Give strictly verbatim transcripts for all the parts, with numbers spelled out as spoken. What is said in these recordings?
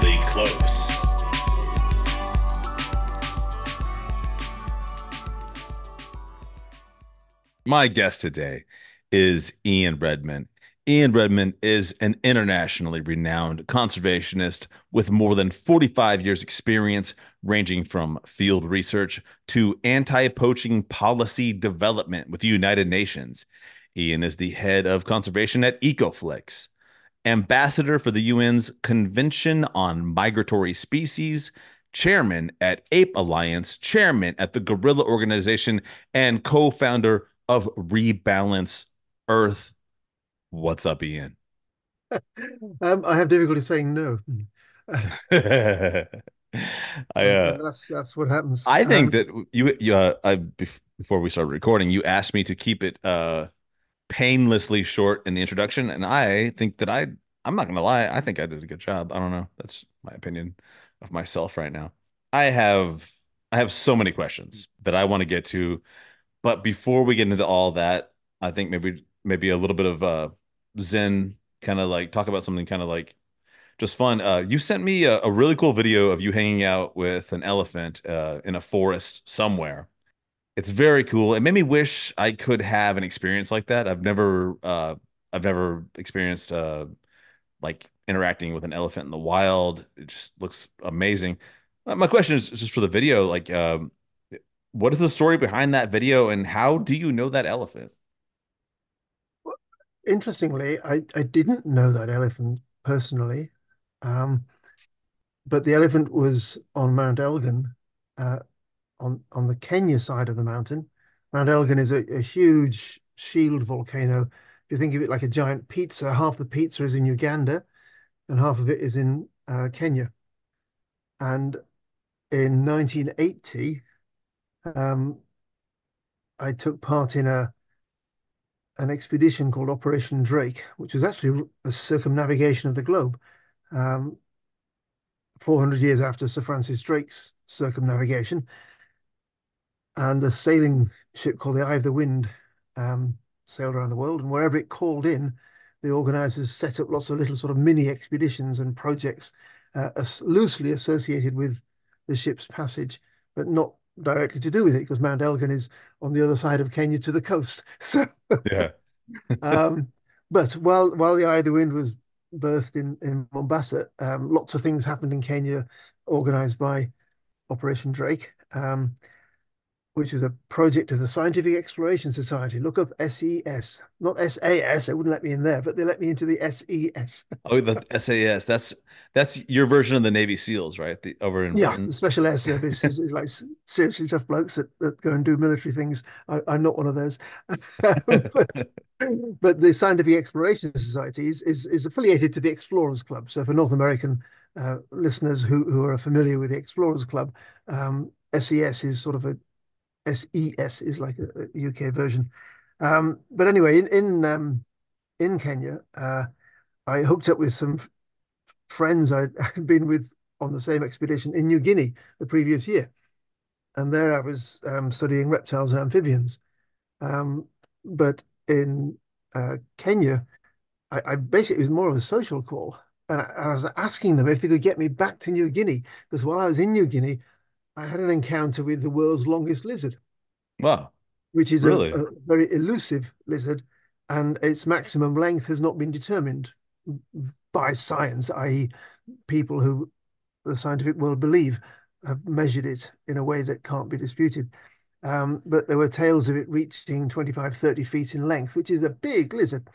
dangerously close. My guest today is Ian Redmond. Ian Redmond is an internationally renowned conservationist with more than forty-five years experience ranging from field research to anti-poaching policy development with the United Nations. Ian is the head of conservation at EcoFlix, ambassador for the U N's Convention on Migratory Species, chairman at Ape Alliance, chairman at the Gorilla Organization, and co-founder of Rebalance Earth. What's up, Ian? um, I have difficulty saying no. I, uh, that's that's what happens. I think um, that you you uh, I before we started recording, you asked me to keep it uh, painlessly short in the introduction, and I think that I I'm not going to lie. I think I did a good job. I don't know. That's my opinion of myself right now. I have I have so many questions that I want to get to, but before we get into all that, I think maybe. Maybe a little bit of uh, Zen, kind of like talk about something kind of like just fun. Uh, you sent me a, a really cool video of you hanging out with an elephant uh, in a forest somewhere. It's very cool. It made me wish I could have an experience like that. I've never, uh, I've never experienced uh, like interacting with an elephant in the wild. It just looks amazing. My question is just for the video, like, um, what is the story behind that video, and how do you know that elephant? Interestingly, I, I didn't know that elephant personally, um, but the elephant was on Mount Elgon, uh, on, on the Kenya side of the mountain. Mount Elgon is a, a huge shield volcano. If you think of it like a giant pizza, half the pizza is in Uganda and half of it is in uh, Kenya. And in nineteen eighty, um, I took part in a an expedition called Operation Drake, which was actually a circumnavigation of the globe, um, four hundred years after Sir Francis Drake's circumnavigation. And a sailing ship called the Eye of the Wind um, sailed around the world, and wherever it called in, the organizers set up lots of little sort of mini expeditions and projects uh, as loosely associated with the ship's passage, but not directly to do with it, because Mount Elgon is on the other side of Kenya to the coast. So, yeah. um, but while while the Eye of the Wind was birthed in in Mombasa, um, lots of things happened in Kenya, organised by Operation Drake, um, which is a project of the Scientific Exploration Society. Look up S E S, not S A S. They wouldn't let me in there, but they let me into the S E S. Oh, the S A S. That's that's your version of the Navy SEALs, right? The over in yeah, Britain. The Special Air Service is, is like seriously tough blokes that, that go and do military things. I, I'm not one of those. but, but the Scientific Exploration Society is, is is affiliated to the Explorers Club. So for North American uh, listeners who who are familiar with the Explorers Club, um, S E S is sort of a S E S is like a, a U K version. Um, but anyway, in in, um, in Kenya, uh, I hooked up with some friends I'd, I'd been with on the same expedition in New Guinea the previous year. And there I was um, studying reptiles and amphibians. Um, but in uh, Kenya, I, I basically was more of a social call. And I, I was asking them if they could get me back to New Guinea, because while I was in New Guinea, I had an encounter with the world's longest lizard. Wow. Which is really? a, a very elusive lizard, and its maximum length has not been determined by science, that is people who the scientific world believe have measured it in a way that can't be disputed. Um, but there were tales of it reaching twenty-five, thirty feet in length, which is a big lizard.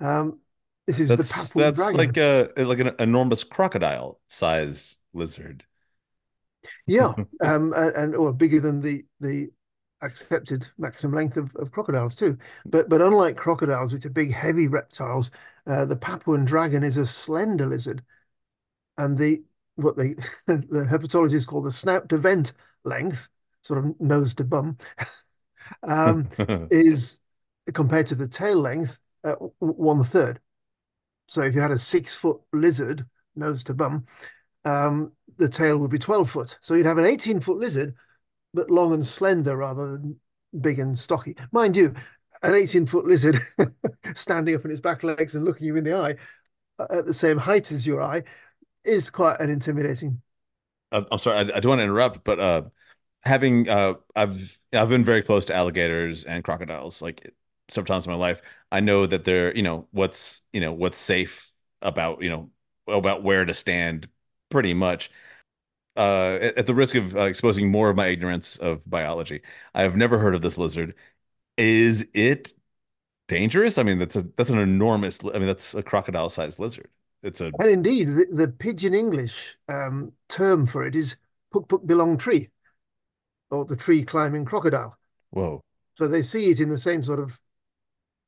Um, this is that's, the Papuan dragon. That's like, a, like an enormous crocodile-sized lizard. Yeah, um, and or bigger than the the accepted maximum length of, of crocodiles too. But but unlike crocodiles, which are big, heavy reptiles, uh, the Papuan dragon is a slender lizard, and the what the the herpetologists call the snout to vent length, sort of nose to bum, um, is compared to the tail length uh, one third. So if you had a six foot lizard nose to bum, um, the tail would be twelve foot. So you'd have an eighteen foot lizard, but long and slender rather than big and stocky. Mind you, an eighteen foot lizard standing up on its back legs and looking you in the eye at the same height as your eye is quite an intimidating. Uh, I'm sorry, I, I don't want to interrupt, but uh, having uh, I've I've been very close to alligators and crocodiles, like several times in my life. I know that they're, you know, what's you know what's safe about you know about where to stand, pretty much. Uh, at, at the risk of uh, exposing more of my ignorance of biology, I have never heard of this lizard. Is it dangerous? I mean, that's a that's an enormous. I mean, that's a crocodile-sized lizard. It's a and indeed the, the Pidgin English um, term for it is "puk puk belong tree," or the tree-climbing crocodile. Whoa! So they see it in the same sort of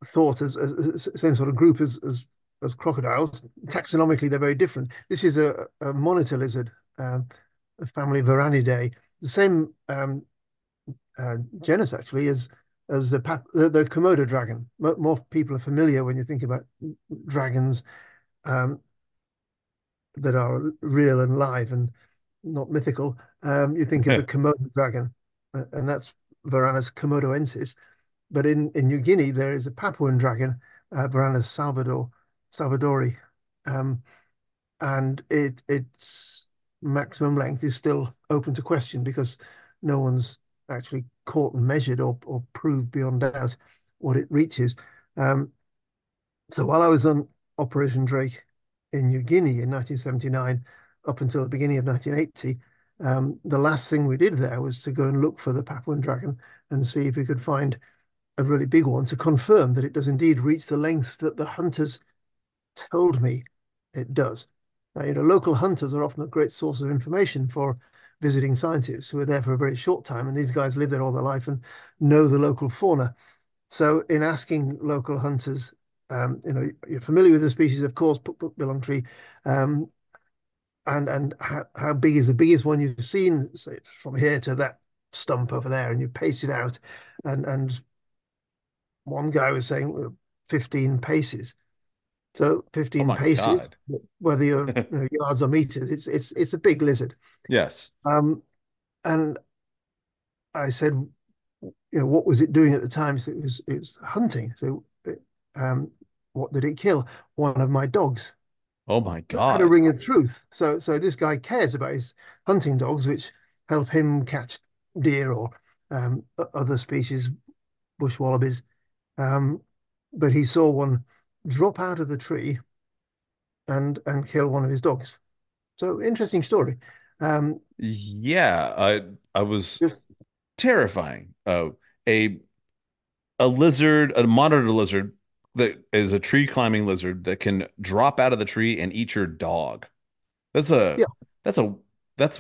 thought as, as same sort of group as as, as crocodiles. Taxonomically, they're very different. This is a, a monitor lizard. Um, family Varanidae, the same um, uh, genus actually as as the pap the, the Komodo dragon. More people are familiar when you think about dragons um, that are real and live and not mythical. Um, you think of the Komodo dragon, uh, and that's Varanus komodoensis. But in, in New Guinea, there is a Papuan dragon, uh, Varanus salvador salvadori, um, and it it's maximum length is still open to question because no one's actually caught and measured or, or proved beyond doubt what it reaches. Um, so while I was on Operation Drake in New Guinea in nineteen seventy-nine, up until the beginning of nineteen eighty, um, the last thing we did there was to go and look for the Papuan dragon and see if we could find a really big one to confirm that it does indeed reach the lengths that the hunters told me it does. Now, you know, local hunters are often a great source of information for visiting scientists who are there for a very short time, and these guys live there all their life and know the local fauna. So in asking local hunters, um, you know, you're familiar with the species, of course, puk puk belong tree, um, and, and how, how big is the biggest one you've seen? So it's from here to that stump over there, and you pace it out. And, and one guy was saying fifteen paces. So fifteen oh paces, God. Whether you're you know, yards or meters, it's it's it's a big lizard. Yes. Um, and I said, you know, what was it doing at the time? So it was it was hunting. So, it, um, what did it kill? One of my dogs. Oh my God! Had a ring of truth. So so this guy cares about his hunting dogs, which help him catch deer or um, other species, bush wallabies. Um, but he saw one drop out of the tree and and kill one of his dogs. So interesting story. Um yeah, I I was just terrifying. Uh, a a lizard, a monitor lizard that is a tree climbing lizard that can drop out of the tree and eat your dog. That's a yeah. that's a that's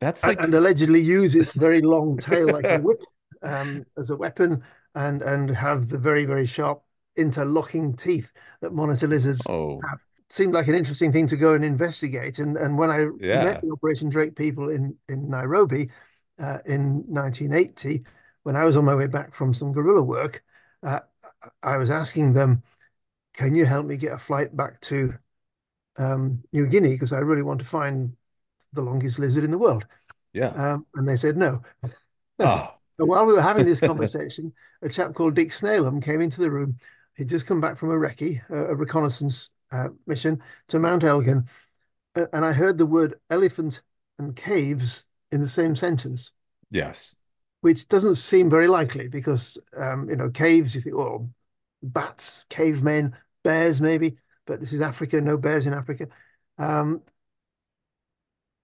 that's like... and, and allegedly use its very long tail like a whip um as a weapon and and have the very, very sharp interlocking teeth that monitor lizards oh. have. Seemed like an interesting thing to go and investigate. And and when I yeah. met the Operation Drake people in in Nairobi uh, in nineteen eighty, when I was on my way back from some gorilla work, uh, I was asking them, "Can you help me get a flight back to um, New Guinea? Because I really want to find the longest lizard in the world." Yeah, um, and they said no. Oh. But while we were having this conversation, a chap called Dick Snailham came into the room. He'd just come back from a recce, a reconnaissance uh, mission to Mount Elgon, uh, and I heard the word elephant and caves in the same sentence. Yes, which doesn't seem very likely because um, you know, caves. You think, oh, bats, cavemen, bears, maybe, but this is Africa. No bears in Africa. Um,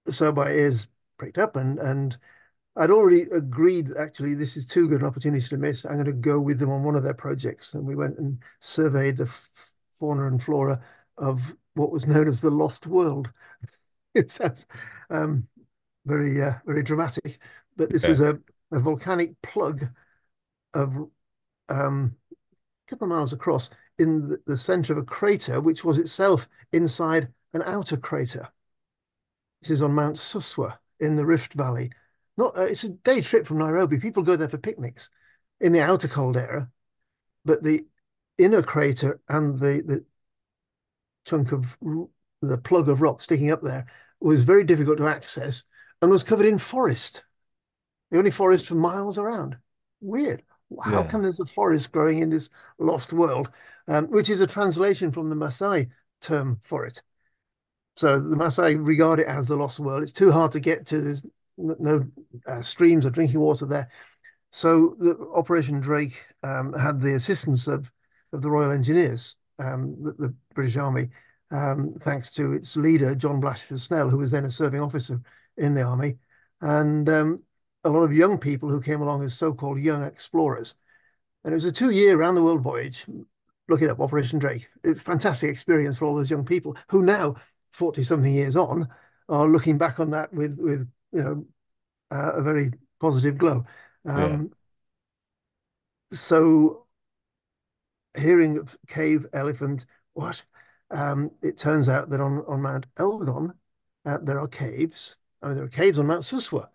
so my ears pricked up, and and I'd already agreed, actually, this is too good an opportunity to miss. I'm going to go with them on one of their projects. And we went and surveyed the fauna and flora of what was known as the Lost World. It sounds um, very, uh, very dramatic. But this yeah. was a, a volcanic plug of um, a couple of miles across in the, the center of a crater, which was itself inside an outer crater. This is on Mount Suswa in the Rift Valley. Not, uh, it's a day trip from Nairobi. People go there for picnics in the outer caldera, but the inner crater and the, the chunk of the plug of rock sticking up there was very difficult to access and was covered in forest. The only forest for miles around. Weird. How yeah. come there's a forest growing in this lost world, um, which is a translation from the Maasai term for it. So the Maasai regard it as the lost world. It's too hard to get to. There's no uh, streams or drinking water there. So the Operation Drake um, had the assistance of, of the Royal Engineers, um, the, the British Army, um, thanks to its leader, John Blashford-Snell, who was then a serving officer in the army. And um, a lot of young people who came along as so-called young explorers. And it was a two-year round-the-world voyage. Look it up, Operation Drake. It's a fantastic experience for all those young people who now, forty-something years on, are looking back on that with, with you know, uh, a very positive glow. Um, yeah. So hearing of cave elephant, what? Um, it turns out that on, on Mount Elgon, uh, there are caves. I mean, there are caves on Mount Suswa,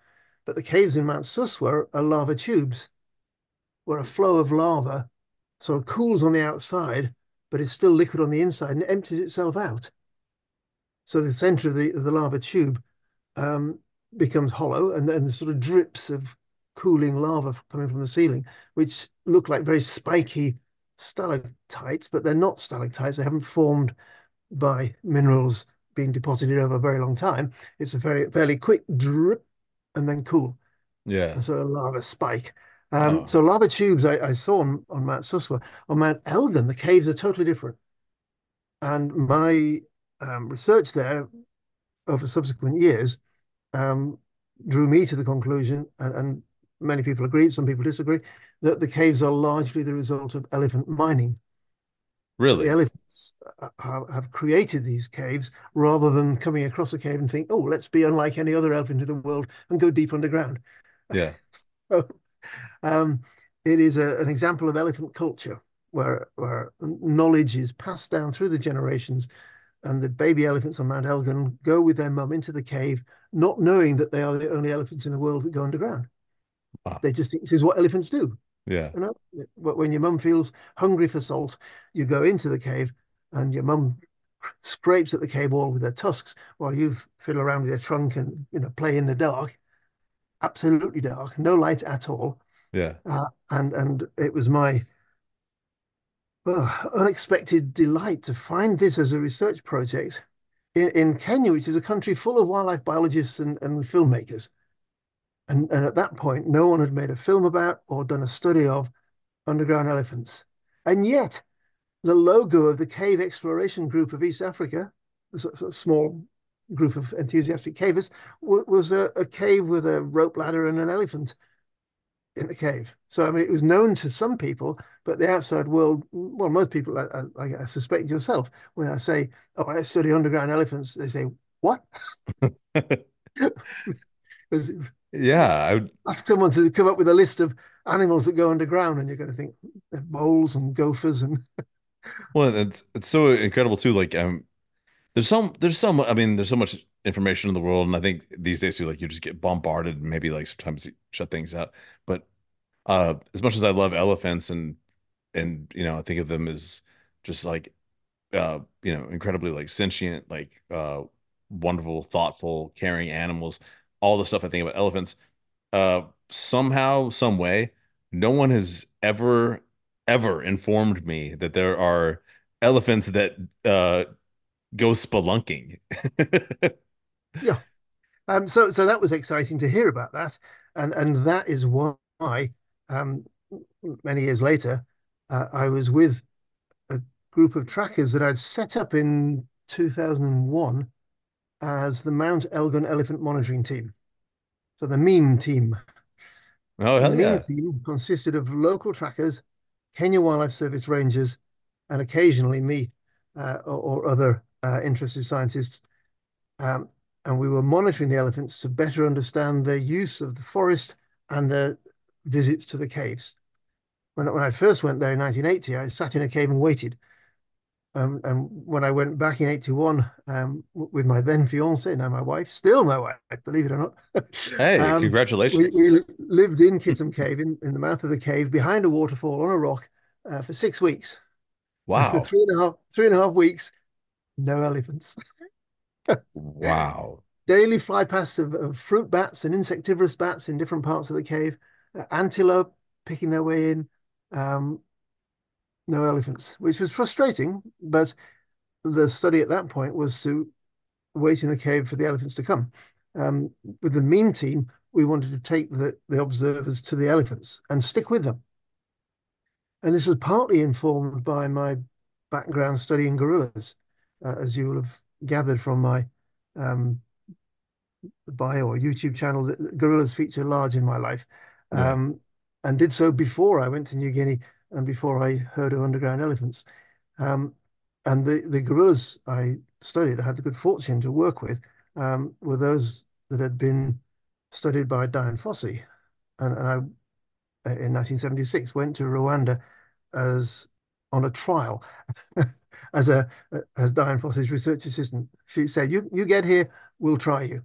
but the caves in Mount Suswa are lava tubes where a flow of lava sort of cools on the outside, but is still liquid on the inside and it empties itself out. So the center of the, of the lava tube um, becomes hollow, and then the sort of drips of cooling lava coming from the ceiling, which look like very spiky stalactites, but they're not stalactites. They haven't formed by minerals being deposited over a very long time. It's a very fairly quick drip and then cool. Yeah. So a lava spike. Um, oh. So lava tubes I, I saw on, on Mount Suswa. On Mount Elgon, the caves are totally different. And my um, research there over subsequent years um, drew me to the conclusion, and, and many people agree, some people disagree, that the caves are largely the result of elephant mining. Really? The elephants have created these caves rather than coming across a cave and think, oh, let's be unlike any other elephant in the world and go deep underground. Yeah. So, um, it is a, an example of elephant culture where, where knowledge is passed down through the generations, and the baby elephants on Mount Elgon go with their mum into the cave, not knowing that they are the only elephants in the world that go underground. Wow. They just think this is what elephants do. Yeah. You know, when your mum feels hungry for salt, you go into the cave and your mum scrapes at the cave wall with her tusks while you fiddle around with your trunk and, you know, play in the dark, absolutely dark, no light at all. Yeah. Uh, and and it was my uh, unexpected delight to find this as a research project in, in Kenya, which is a country full of wildlife biologists and, and filmmakers. And, and at that point, no one had made a film about or done a study of underground elephants. And yet, the logo of the Cave Exploration Group of East Africa, a sort of small group of enthusiastic cavers, was a, a cave with a rope ladder and an elephant in the cave. So, I mean, it was known to some people, but the outside world, well, most people, I, I, I suspect yourself, when I say, oh, I study underground elephants, they say, what? Yeah, I would ask someone to come up with a list of animals that go underground, and you're going to think moles and gophers and. Well, it's it's so incredible too. Like, um, there's some there's some I mean, there's so much information in the world, and I think these days too, like you just get bombarded, and maybe like sometimes you shut things out. But uh, as much as I love elephants, and and you know, I think of them as just like, uh, you know, incredibly like sentient, like uh, wonderful, thoughtful, caring animals. All the stuff I think about elephants, uh, somehow, some way, no one has ever, ever informed me that there are elephants that uh, go spelunking. Yeah. Um, so, so that was exciting to hear about that. And, and that is why um, many years later, uh, I was with a group of trackers that I'd set up in two thousand one as the Mount Elgon Elephant Monitoring Team. So the Meme Team. Oh, hell the yeah. Meme Team consisted of local trackers, Kenya Wildlife Service rangers, and occasionally me uh, or, or other uh, interested scientists. Um, and we were monitoring the elephants to better understand their use of the forest and their visits to the caves. When, when I first went there in nineteen eighty, I sat in a cave and waited. Um, and when I went back in eighty-one um, with my then fiancée, now my wife, still my wife, believe it or not. Hey, um, congratulations. We, we lived in Kitsum Cave, in, in the mouth of the cave, behind a waterfall on a rock uh, for six weeks. Wow. And for three and a half, three and a half weeks, no elephants. Wow. Daily fly pasts of, of fruit bats and insectivorous bats in different parts of the cave, uh, antelope picking their way in, um, no elephants, which was frustrating, but the study at that point was to waiting in the cave for the elephants to come. Um, with the meme team, we wanted to take the, the observers to the elephants and stick with them. And this was partly informed by my background studying gorillas, uh, as you will have gathered from my um, bio or YouTube channel. That gorillas feature large in my life, um, yeah. and did so before I went to New Guinea and before I heard of underground elephants. Um, and the, the gorillas I studied, I had the good fortune to work with, um, were those that had been studied by Dian Fossey. And, and I, in nineteen seventy-six, went to Rwanda as on a trial as a as Dian Fossey's research assistant. She said, you, you get here, we'll try you.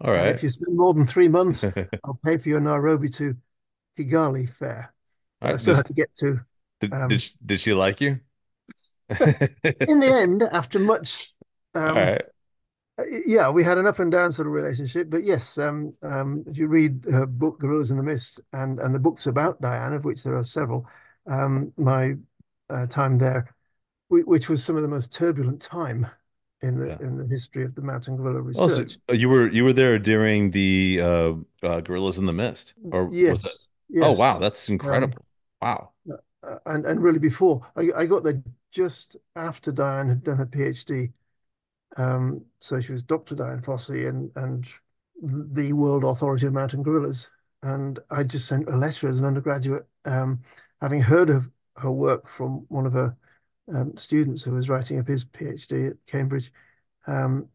All right. And if you spend more than three months, I'll pay for your Nairobi to Kigali fare. Right, I still did, had to get to. Did, um, did, she, did she like you? In the end, after much, um, right. yeah, we had an up and down sort of relationship. But yes, um, um, if you read her book, Gorillas in the Mist, and, and the books about Dian, of which there are several, um, my uh, time there, which was some of the most turbulent time in the yeah. in the history of the mountain gorilla research. Oh, so you were you were there during the uh, uh, Gorillas in the Mist, or yes. was that? Yes. Oh wow, that's incredible! Um, wow, uh, and and really before I, I got there just after Dian had done her PhD, um, so she was Doctor Dian Fossey and and the World Authority of Mountain Gorillas, and I just sent a letter as an undergraduate, um, having heard of her work from one of her um, students who was writing up his PhD at Cambridge, um,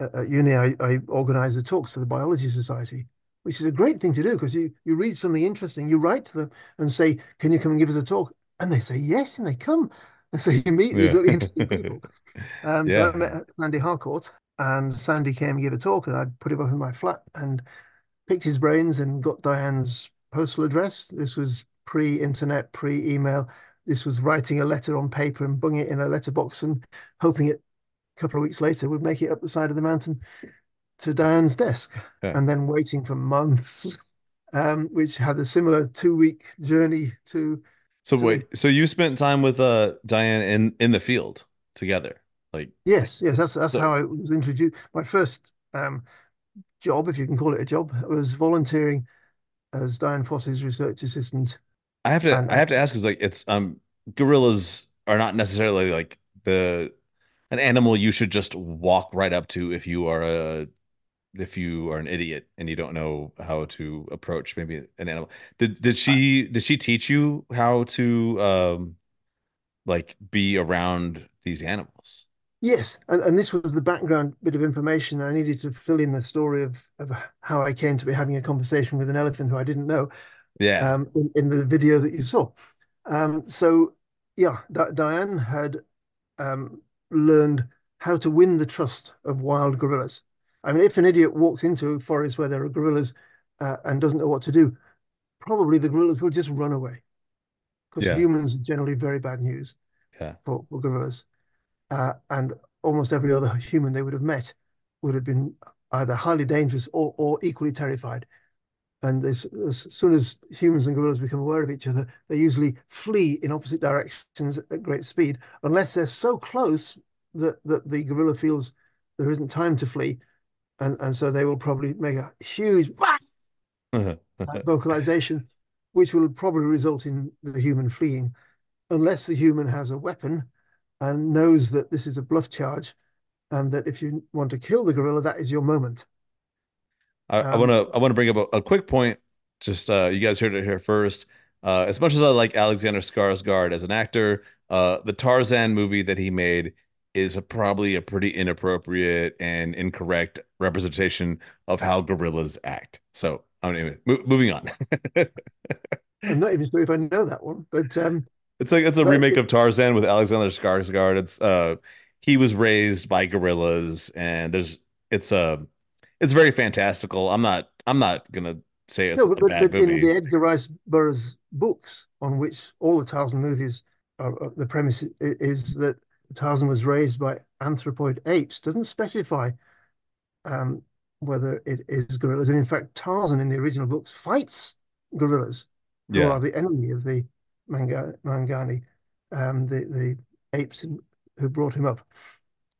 at, at uni. I, I organised the talks to the Biology Society, which is a great thing to do because you, you read something interesting, you write to them and say, can you come and give us a talk? And they say, yes, and they come. And so you meet yeah. these really interesting people. Um, yeah. So I met Sandy Harcourt, and Sandy came and gave a talk, and I put him up in my flat and picked his brains and got Dian's postal address. This was pre-internet, pre-email. This was writing a letter on paper and bunging it in a letterbox and hoping it a couple of weeks later would make it up the side of the mountain to Dian's desk, yeah. and then waiting for months, um, which had a similar two-week journey to. So to wait, so you spent time with uh, Dian in in the field together, like yes, yes, that's that's so. how I was introduced. My first um, job, if you can call it a job, was volunteering as Dian Fossey's research assistant. I have to, and, I have to ask, because like it's um, gorillas are not necessarily like the an animal you should just walk right up to if you are a. if you are an idiot and you don't know how to approach maybe an animal. Did did she did she teach you how to um like be around these animals? Yes, and, and this was the background bit of information I needed to fill in the story of, of how I came to be having a conversation with an elephant who I didn't know. Yeah. Um, in, in the video that you saw. Um, so yeah, D- Dian had um, learned how to win the trust of wild gorillas. I mean, if an idiot walks into a forest where there are gorillas uh, and doesn't know what to do, probably the gorillas will just run away, because yeah. humans are generally very bad news yeah. for, for gorillas. Uh, and almost every other human they would have met would have been either highly dangerous or, or equally terrified. And this, as soon as humans and gorillas become aware of each other, they usually flee in opposite directions at great speed, unless they're so close that, that the gorilla feels there isn't time to flee. And, and so they will probably make a huge vocalization, which will probably result in the human fleeing, unless the human has a weapon and knows that this is a bluff charge, and that if you want to kill the gorilla, that is your moment. I want to I want to bring up a, a quick point. Just uh, you guys heard it here first. Uh, as much as I like Alexander Skarsgård as an actor, uh, the Tarzan movie that he made is a, probably a pretty inappropriate and incorrect representation of how gorillas act. So I'm mean, moving on. I'm not even sure if I know that one, but um, it's like it's a remake it, of Tarzan with Alexander Skarsgård. It's uh, he was raised by gorillas, and there's it's a uh, it's very fantastical. I'm not I'm not gonna say it's no, but, a bad but movie. In the Edgar Rice Burroughs books, on which all the Tarzan movies are, the premise is that Tarzan was raised by anthropoid apes, doesn't specify um, whether it is gorillas. And in fact, Tarzan in the original books fights gorillas, who yeah. are the enemy of the Mangani, um, the, the apes who brought him up.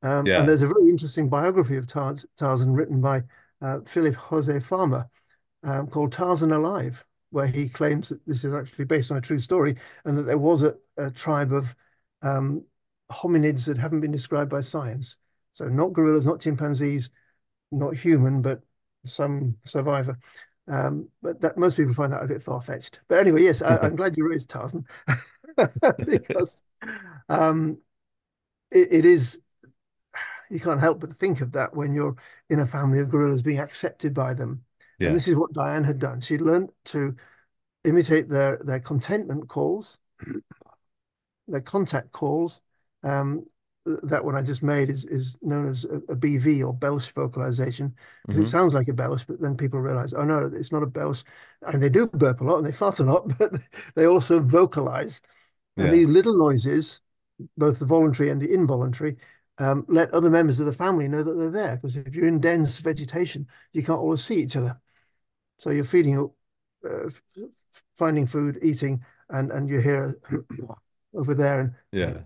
Um, yeah. And there's a very interesting biography of Tar Tarzan written by uh, Philip Jose Farmer um, called Tarzan Alive, where he claims that this is actually based on a true story and that there was a, a tribe of um, hominids that haven't been described by science. So not gorillas, not chimpanzees, not human, but some survivor. Um, but that most people find that a bit far-fetched. But anyway, yes, I, I'm glad you raised Tarzan because um, it, it is, you can't help but think of that when you're in a family of gorillas being accepted by them. Yeah. And this is what Diane had done. She learned to imitate their, their contentment calls, their contact calls. Um, that one I just made is, is known as a, a B V or belch vocalization, because mm-hmm. it sounds like a belch, but then people realize, oh no, it's not a belch. And they do burp a lot and they fart a lot, but they also vocalize. And yeah. these little noises, both the voluntary and the involuntary, um, let other members of the family know that they're there. Because if you're in dense vegetation, you can't always see each other. So you're feeding, uh, finding food, eating, and, and you hear over there and yeah.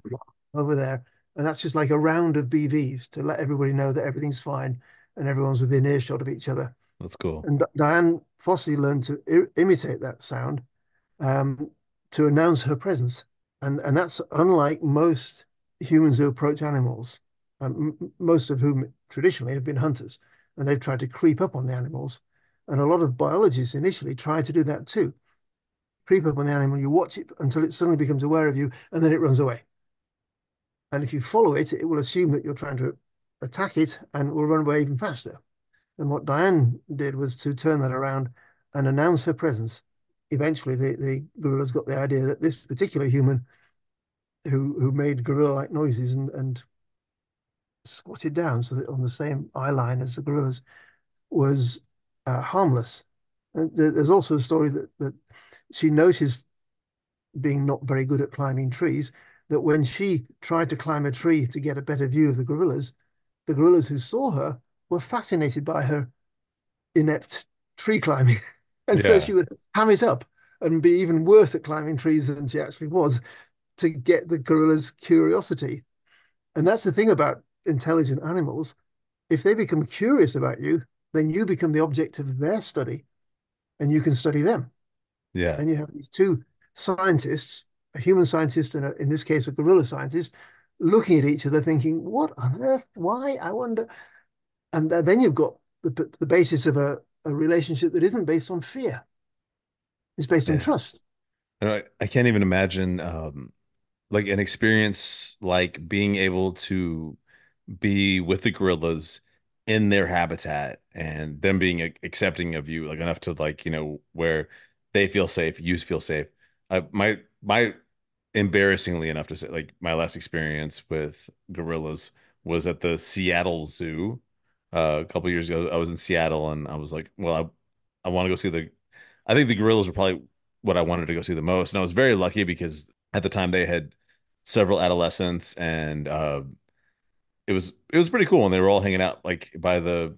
over there. And that's just like a round of B Vs to let everybody know that everything's fine and everyone's within earshot of each other. That's cool. And Dian Fossey learned to imitate that sound um, to announce her presence. And, and that's unlike most humans who approach animals, um, most of whom traditionally have been hunters, and they've tried to creep up on the animals. And a lot of biologists initially try to do that too. Creep up on the animal, you watch it until it suddenly becomes aware of you, and then it runs away. And if you follow it, it will assume that you're trying to attack it and it will run away even faster. And what Diane did was to turn that around and announce her presence. Eventually, the, the gorillas got the idea that this particular human who, who made gorilla-like noises and, and squatted down so that on the same eye line as the gorillas was uh, harmless. And there's also a story that, that she noticed, being not very good at climbing trees, that when she tried to climb a tree to get a better view of the gorillas, the gorillas who saw her were fascinated by her inept tree climbing. And yeah. so she would ham it up and be even worse at climbing trees than she actually was to get the gorillas' curiosity. And that's the thing about intelligent animals. If they become curious about you, then you become the object of their study and you can study them. Yeah. And you have these two scientists, a human scientist and a, in this case a gorilla scientist, looking at each other thinking, what on earth, why, I wonder. And then you've got the, the basis of a, a relationship that isn't based on fear. It's based yeah. on trust. I, I can't even imagine um, like an experience like being able to be with the gorillas in their habitat and them being accepting of you, like enough to like, you know, where they feel safe, you feel safe. I, my my embarrassingly enough to say, like my last experience with gorillas was at the Seattle Zoo uh, a couple of years ago. I was in Seattle and I was like, well, I, I want to go see the, I think the gorillas were probably what I wanted to go see the most. And I was very lucky because at the time they had several adolescents and uh, it was, it was pretty cool. And they were all hanging out like by the,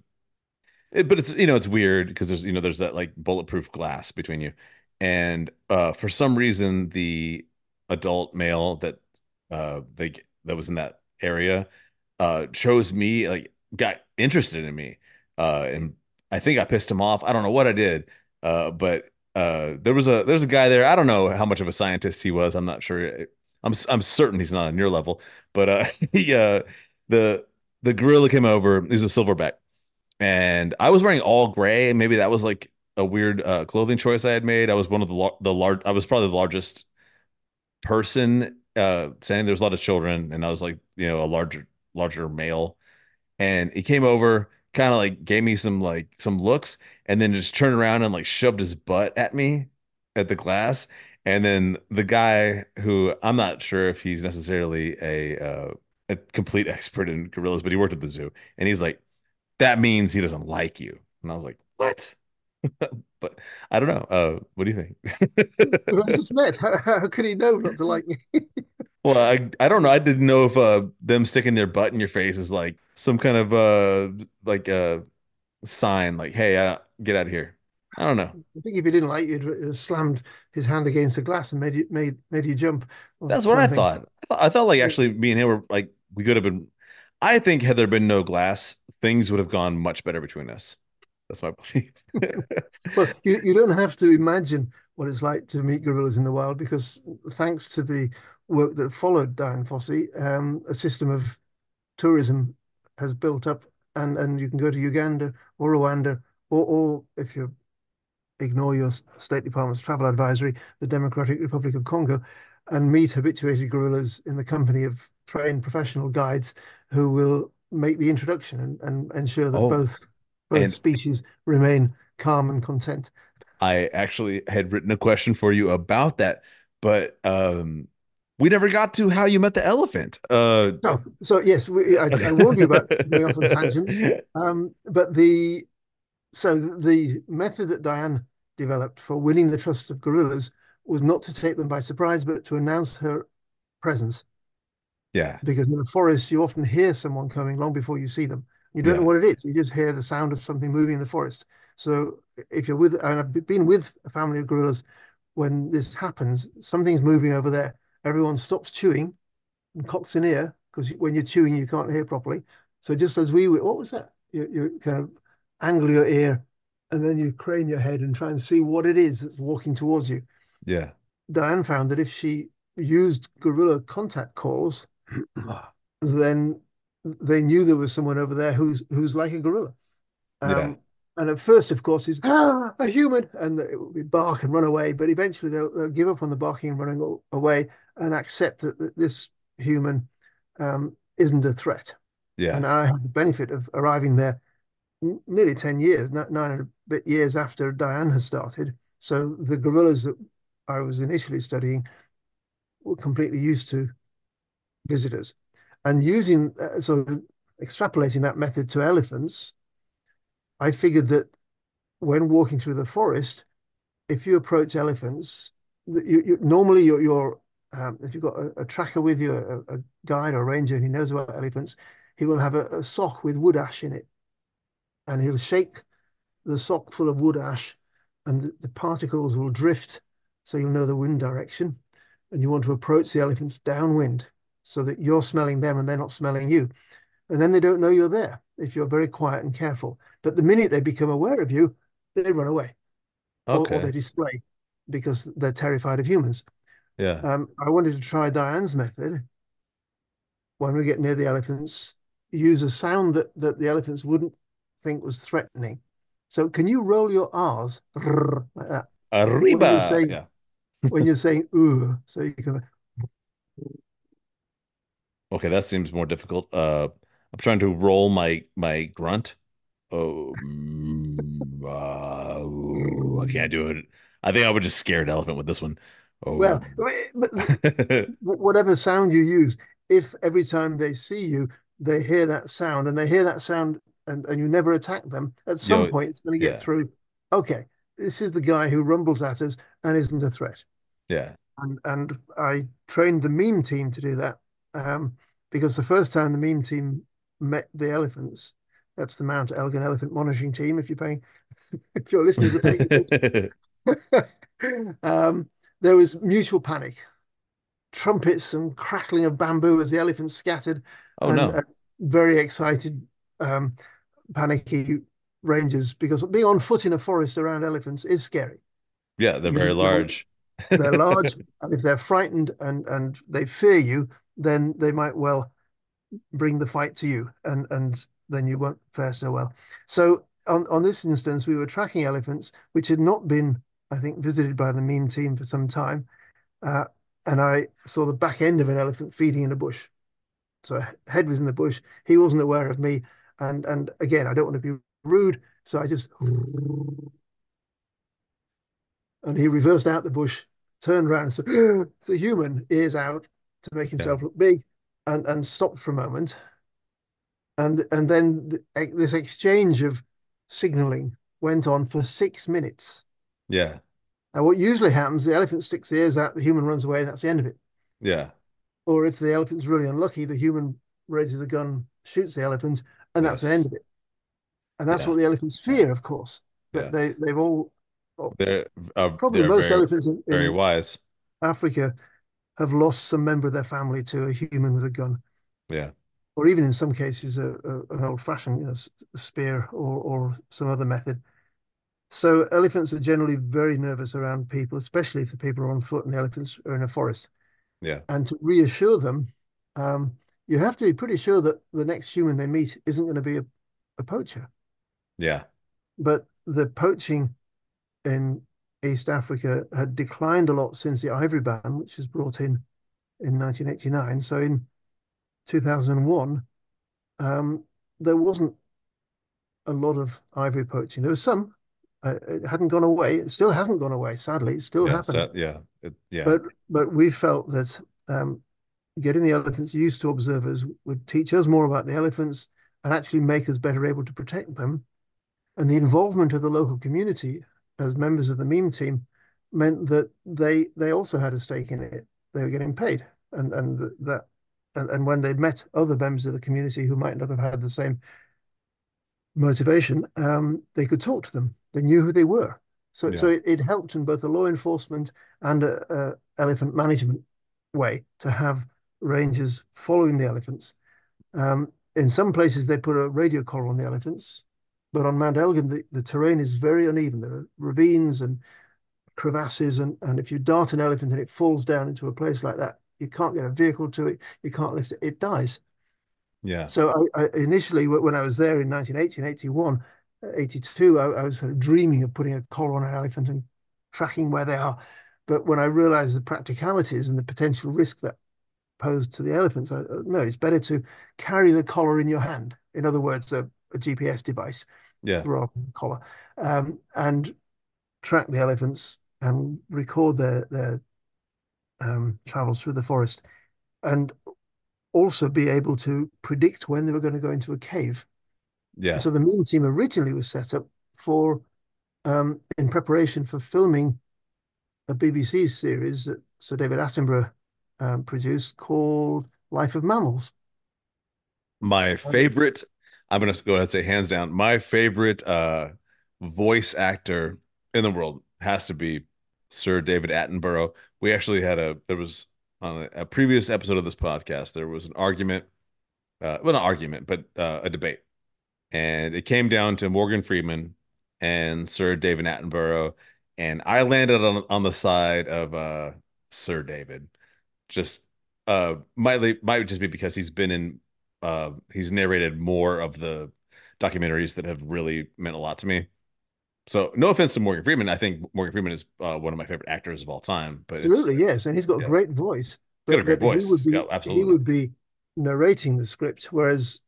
it, but it's, you know, it's weird because there's, you know, there's that like bulletproof glass between you. And uh, for some reason, the adult male that uh, they that was in that area uh, chose me, like got interested in me, uh, and I think I pissed him off. I don't know what I did, uh, but uh, there was a there was a guy there. I don't know how much of a scientist he was. I'm not sure. I'm I'm certain he's not on your level. But uh, he, uh, the the gorilla came over. He's a silverback, and I was wearing all gray. Maybe that was like a weird uh, clothing choice I had made. I was one of the the large. I was probably the largest person uh, standing. There was a lot of children, and I was like, you know, a larger larger male. And he came over, kind of like gave me some like some looks, and then just turned around and like shoved his butt at me at the glass. And then the guy who I'm not sure if he's necessarily a uh, a complete expert in gorillas, but he worked at the zoo, and he's like, that means he doesn't like you. And I was like, what? But I don't know. Uh, what do you think? I just met. How, how could he know not to like me? Well, I I don't know. I didn't know if uh, them sticking their butt in your face is like some kind of uh like a sign, like hey, uh, get out of here. I don't know. I think if he didn't like you, he'd, he'd have slammed his hand against the glass and made you made made you jump. That's what I thought. I thought. I thought like actually me and him were like we could have been. I think had there been no glass, things would have gone much better between us. That's my belief. Well, you, you don't have to imagine what it's like to meet gorillas in the wild, because thanks to the work that followed Dian Fossey, um, a system of tourism has built up, and, and you can go to Uganda or Rwanda, or, or if you ignore your State Department's travel advisory, the Democratic Republic of Congo, and meet habituated gorillas in the company of trained professional guides who will make the introduction and, and ensure that oh, both, both and species remain calm and content. I actually had written a question for you about that, but um, we never got to how you met the elephant. Uh, no, so yes, we, I, I warned you about going off on tangents. Um, but the so the method that Dian developed for winning the trust of gorillas was not to take them by surprise, but to announce her presence. Yeah, because in the forest you often hear someone coming long before you see them. You don't yeah. know what it is. You just hear the sound of something moving in the forest. So if you're with, and I've been with a family of gorillas, when this happens, something's moving over there. Everyone stops chewing and cocks an ear, because when you're chewing, you can't hear properly. So just as we were, what was that? You, you kind of angle your ear and then you crane your head and try and see what it is that's walking towards you. Yeah. Dian found that if she used gorilla contact calls, then they knew there was someone over there who's, who's like a gorilla. Um, yeah. And at first, of course, he's ah, a human, and it will bark and run away. But eventually, they'll, they'll give up on the barking and running away and accept that, that this human um, isn't a threat. Yeah. And I had the benefit of arriving there nearly ten years, nine and a bit years after Dian has started. So the gorillas that I was initially studying were completely used to visitors, and using uh, sort of extrapolating that method to elephants. I figured that when walking through the forest, if you approach elephants, you, you, normally you're, you're um, if you've got a, a tracker with you, a, a guide or a ranger, and he knows about elephants, he will have a, a sock with wood ash in it, and he'll shake the sock full of wood ash, and the, the particles will drift, so you'll know the wind direction, and you want to approach the elephants downwind so that you're smelling them and they're not smelling you, and then they don't know you're there if you're very quiet and careful. But the minute they become aware of you, they run away. Okay. Or, or they display, because they're terrified of humans. Yeah. Um, I wanted to try Dian's method. When we get near the elephants, use a sound that, that the elephants wouldn't think was threatening. So can you roll your R's like that? Arriba! When you're saying, yeah. when you're saying ooh, so you can... Okay, that seems more difficult. Uh... I'm trying to roll my my grunt. Oh, uh, oh, I can't do it. I think I would just scare an elephant with this one. Oh. Well, but whatever sound you use, if every time they see you, they hear that sound, and they hear that sound, and, and you never attack them, at some you know, point it's going to get yeah. through. Okay, this is the guy who rumbles at us and isn't a threat. Yeah. And, and I trained the meme team to do that, um, because the first time the meme team met the elephants. That's the Mount Elgon Elephant Monitoring Team, if you're paying, if your listeners are paying attention. um, there was mutual panic, trumpets and crackling of bamboo as the elephants scattered. Oh, and, no. Uh, very excited, um, panicky rangers, because being on foot in a forest around elephants is scary. Yeah, they're you very large. They're large, and if they're frightened and, and they fear you, then they might well bring the fight to you, and and then you won't fare so well. So on, on this instance, we were tracking elephants, which had not been, I think, visited by the meme team for some time. Uh, and I saw the back end of an elephant feeding in a bush. So head was in the bush. He wasn't aware of me. And, and again, I don't want to be rude. So I just... And he reversed out the bush, turned around and said, it's a human, ears out to make himself yeah. look big. And, and stopped for a moment, and and then the, this exchange of signalling went on for six minutes. Yeah. And what usually happens, the elephant sticks the ears out, the human runs away, and that's the end of it. Yeah. Or if the elephant's really unlucky, the human raises a gun, shoots the elephant, and yes. that's the end of it. And that's yeah. what the elephants fear, of course. That yeah. they, they've all... Well, they're, uh, probably they're most very, elephants in, in very wise. Africa... have lost some member of their family to a human with a gun. Yeah. or even in some cases a, a, an old-fashioned, you know, spear or, or some other method. So elephants are generally very nervous around people, especially if the people are on foot and the elephants are in a forest. Yeah. And to reassure them, um, you have to be pretty sure that the next human they meet isn't going to be a, a poacher. Yeah. But the poaching in East Africa had declined a lot since the ivory ban, which was brought in in nineteen eighty-nine. So in two thousand one, um, there wasn't a lot of ivory poaching. There was some. Uh, it hadn't gone away. It still hasn't gone away, sadly. It still yeah, happened. So, yeah, it, yeah. But, but we felt that um, getting the elephants used to observers would teach us more about the elephants and actually make us better able to protect them. And the involvement of the local community as members of the meme team meant that they they also had a stake in it. They were getting paid, and and that and, and when they met other members of the community who might not have had the same motivation, um, they could talk to them. They knew who they were, so yeah. so it, it helped in both a law enforcement and a, a elephant management way to have rangers following the elephants. Um, in some places, they put a radio collar on the elephants. But on Mount Elgon, the, the terrain is very uneven. There are ravines and crevasses, and, and if you dart an elephant and it falls down into a place like that, you can't get a vehicle to it, you can't lift it, it dies. Yeah. So I, I initially, when I was there in nineteen eighty and eighty-one, eighty-two, I, I was sort of dreaming of putting a collar on an elephant and tracking where they are. But when I realized the practicalities and the potential risk that posed to the elephants, I, no, it's better to carry the collar in your hand. In other words, a, a G P S device. Yeah. Rather than collar, um, and track the elephants and record their their um, travels through the forest, and also be able to predict when they were going to go into a cave. Yeah. So the meme team originally was set up for um, in preparation for filming a B B C series that Sir David Attenborough um, produced called Life of Mammals. My favorite. I'm going to go ahead and say hands down, my favorite uh, voice actor in the world has to be Sir David Attenborough. We actually had a, there was on a, a previous episode of this podcast, there was an argument, uh, well, not argument, but uh, a debate. And it came down to Morgan Freeman and Sir David Attenborough. And I landed on, on the side of uh, Sir David. Just uh, might, might just be because he's been in, Uh, he's narrated more of the documentaries that have really meant a lot to me. So no offense to Morgan Freeman. I think Morgan Freeman is uh, one of my favorite actors of all time. But absolutely, it's, yes. And he's got a yeah. great voice. He's got a great voice. He would be, yeah, absolutely. He would be narrating the script, whereas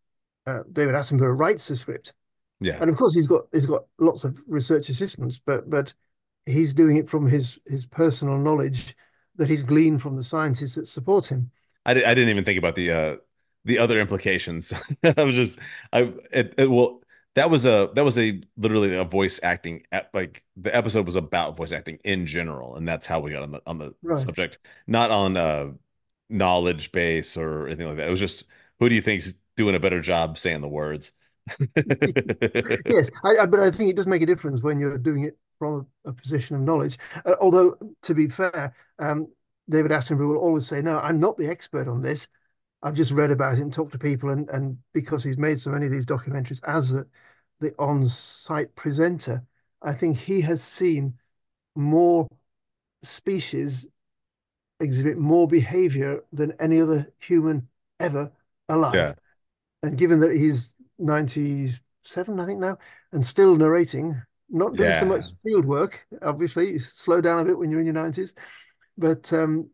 uh, David Attenborough writes the script. Yeah. And of course, he's got he's got lots of research assistants, but but he's doing it from his, his personal knowledge that he's gleaned from the scientists that support him. I, di I didn't even think about the... Uh, the other implications. I was just, I, it, it, well, that was a, that was a, literally a voice acting, like the episode was about voice acting in general. And that's how we got on the, on the right. subject, not on uh knowledge base or anything like that. It was just, who do you think's doing a better job saying the words? Yes. I, I, but I think it does make a difference when you're doing it from a, a position of knowledge. Uh, although to be fair, um, David Attenborough will always say, no, I'm not the expert on this. I've just read about it and talked to people, and, and because he's made so many of these documentaries as a, the on-site presenter, I think he has seen more species exhibit more behavior than any other human ever alive. Yeah. And given that he's ninety-seven, I think now, and still narrating, not doing yeah. so much field work, obviously, you slow down a bit when you're in your nineties. But um,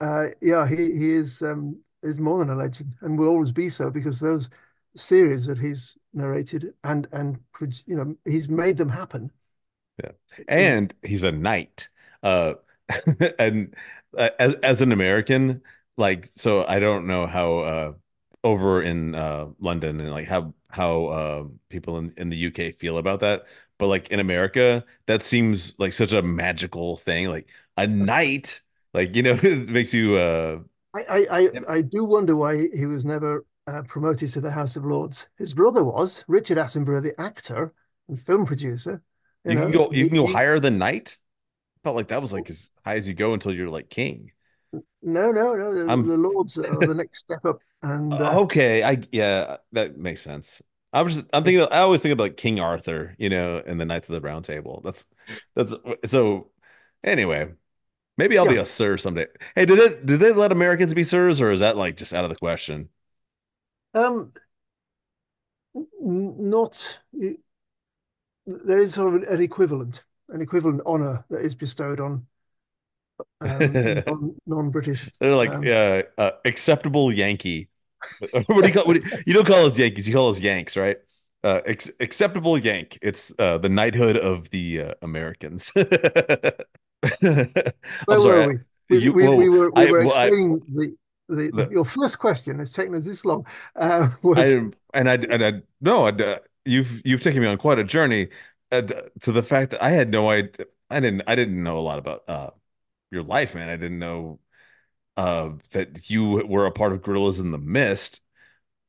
uh, yeah, he, he is... Um, is more than a legend and will always be so, because those series that he's narrated and and you know he's made them happen. Yeah, and he's a knight. Uh, and uh, as as an American, like so, I don't know how uh, over in uh, London and like how how uh, people in in the U K feel about that, but like in America, that seems like such a magical thing. Like a knight, like you know, it makes you. Uh, I, I, I do wonder why he was never uh, promoted to the House of Lords. His brother was, Richard Attenborough, the actor and film producer. You, you know, can go you he, can go higher than knight? I felt like that was like as high as you go until you're like king. No, no, no. The, the Lords are the next step up. And uh, okay, I yeah, that makes sense. I was just, I'm thinking. I always think about like King Arthur, you know, and the Knights of the Round Table. That's that's so. Anyway, maybe I'll yeah. be a sir someday. Hey, do they do they let Americans be sirs, or is that like just out of the question? Um, not. There is sort of an equivalent, an equivalent honor that is bestowed on um, non-British. They're like um, uh, uh, acceptable Yankee. What do you call? What do you, you don't call us Yankees. You call us Yanks, right? Uh, ex acceptable Yank. It's uh, the knighthood of the uh, Americans. I'm Where sorry, were we? We, you, we, well, we were, we were I, explaining well, I, the, the, the your first question. It's taken us this long. Uh, was... I, and I and I no. I, uh, you've you've taken me on quite a journey uh, to the fact that I had no idea. I didn't. I didn't know a lot about uh, your life, man. I didn't know. Uh, that you were a part of Gorillas in the Mist.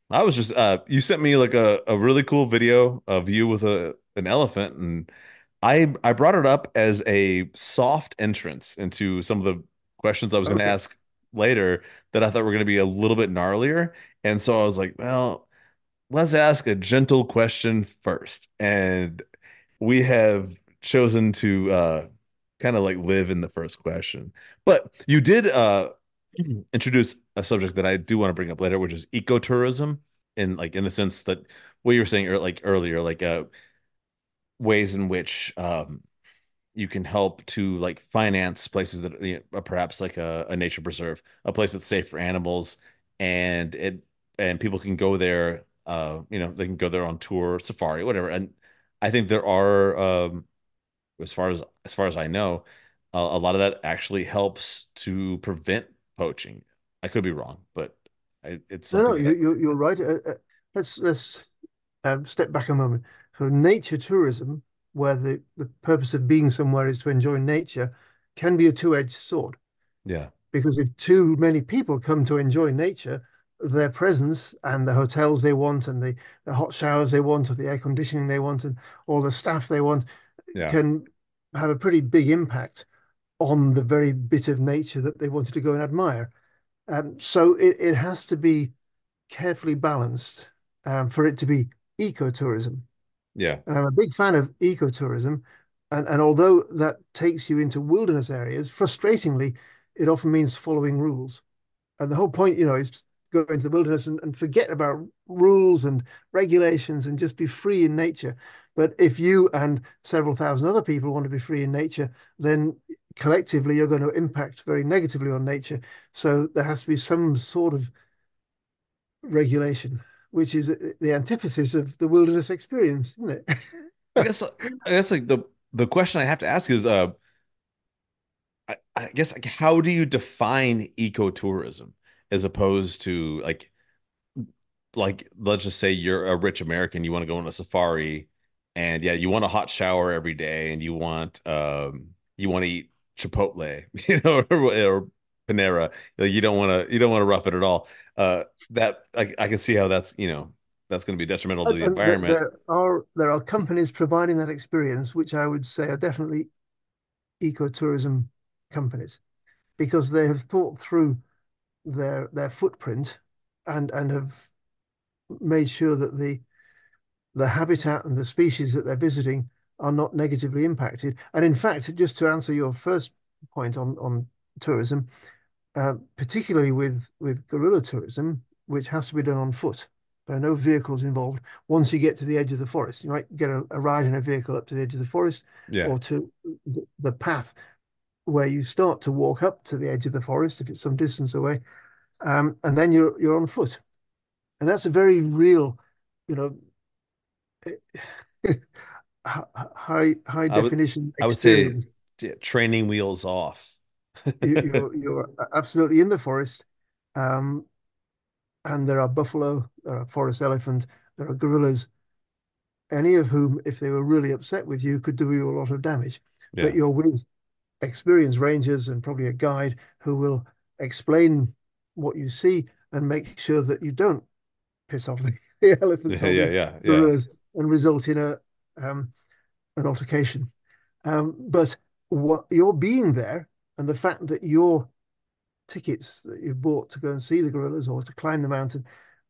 I was just uh, you sent me like a, a really cool video of you with a an elephant, and I I brought it up as a soft entrance into some of the questions I was going to okay. ask later that I thought were going to be a little bit gnarlier, and so I was like, well, let's ask a gentle question first, and we have chosen to uh, kind of like live in the first question, but you did. Uh, introduce a subject that I do want to bring up later, which is ecotourism, in like in the sense that what you were saying like earlier, like uh ways in which um you can help to like finance places that you know, are perhaps like a, a nature preserve, a place that's safe for animals, and it and people can go there, uh you know, they can go there on tour, safari, whatever. And I think there are um as far as as far as I know, a, a lot of that actually helps to prevent poaching. I could be wrong, but I, it's no, no. That... You're you're right. Uh, uh, let's let's um, step back a moment. So nature tourism, where the the purpose of being somewhere is to enjoy nature, can be a two-edged sword. Yeah. Because if too many people come to enjoy nature, their presence and the hotels they want, and the the hot showers they want, or the air conditioning they want, and all the staff they want, yeah. can have a pretty big impact on the very bit of nature that they wanted to go and admire. Um, so it, it has to be carefully balanced um, for it to be ecotourism. Yeah. And I'm a big fan of ecotourism. And, and although that takes you into wilderness areas, frustratingly, it often means following rules. And the whole point, you know, is go into the wilderness and, and forget about rules and regulations and just be free in nature. But if you and several thousand other people want to be free in nature, then collectively you're going to impact very negatively on nature. So there has to be some sort of regulation, which is the antithesis of the wilderness experience, isn't it? I guess I guess like the the question I have to ask is uh I, I guess like how do you define ecotourism as opposed to like like let's just say you're a rich American, you want to go on a safari, and yeah, you want a hot shower every day, and you want um you want to eat Chipotle, you know, or, or Panera. You don't want to. You don't want to rough it at all. Uh, that I, I can see how that's, you know, that's going to be detrimental to the and environment. There are there are companies providing that experience, which I would say are definitely ecotourism companies, because they have thought through their their footprint and and have made sure that the the habitat and the species that they're visiting are not negatively impacted. And in fact, just to answer your first point on on tourism, uh, particularly with with gorilla tourism, which has to be done on foot, there are no vehicles involved. Once you get to the edge of the forest, you might get a, a ride in a vehicle up to the edge of the forest, yeah. or to the, the path where you start to walk up to the edge of the forest if it's some distance away, um, and then you're you're on foot, and that's a very real, you know. It, High high definition. I would, I would say yeah, training wheels off. you, you're, you're absolutely in the forest, um, and there are buffalo, there are forest elephant, there are gorillas, any of whom, if they were really upset with you, could do you a lot of damage. Yeah. But you're with experienced rangers and probably a guide who will explain what you see and make sure that you don't piss off the, the elephants yeah, or yeah, the yeah, yeah. gorillas and result in a Um, an altercation. Um, but what you're being there, and the fact that you're tickets that you've bought to go and see the gorillas or to climb the mountain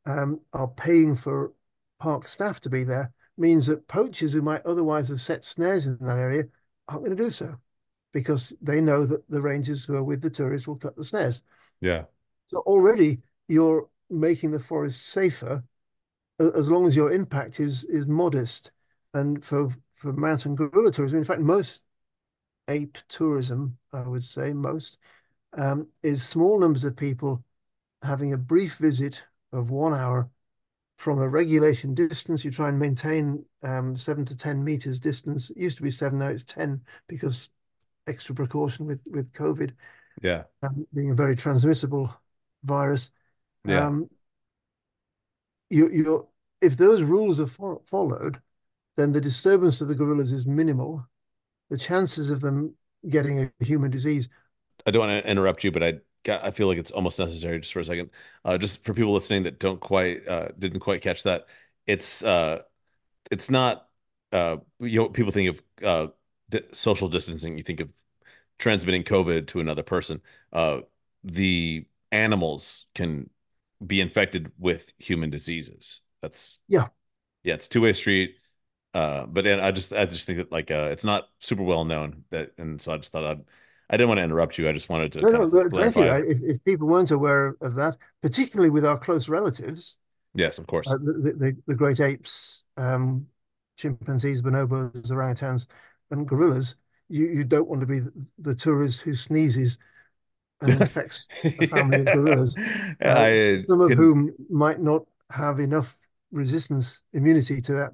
um, are paying for park staff to be there means that poachers who might otherwise have set snares in that area aren't going to do so because they know that the rangers who are with the tourists will cut the snares. Yeah. So already you're making the forest safer as long as your impact is is modest. And for, for mountain gorilla tourism, in fact, most ape tourism, I would say most, um, is small numbers of people having a brief visit of one hour from a regulation distance. You try and maintain um, seven to ten meters distance. It used to be seven, now it's ten because extra precaution with, with COVID. Yeah. Um, being a very transmissible virus. Yeah. Um, you, you're, if those rules are fo- followed, then the disturbance of the gorillas is minimal. The chances of them getting a human disease. I don't want to interrupt you, but I I feel like it's almost necessary just for a second. Uh, just for people listening that don't quite uh, didn't quite catch that, it's uh, it's not uh, you know, people think of uh, di- social distancing. You think of transmitting COVID to another person. Uh, the animals can be infected with human diseases. That's yeah, yeah. It's two-way street. Uh, but and I just I just think that like uh, it's not super well known that, and so I just thought I'd I didn't want to interrupt you. I just wanted to no, kind no, of clarify. Thank you. If, if people weren't aware of that, particularly with our close relatives, yes, of course, uh, the, the the great apes, um, chimpanzees, bonobos, orangutans, and gorillas, you you don't want to be the, the tourist who sneezes and infects a family yeah. of gorillas, uh, I, some of can... whom might not have enough resistance immunity to that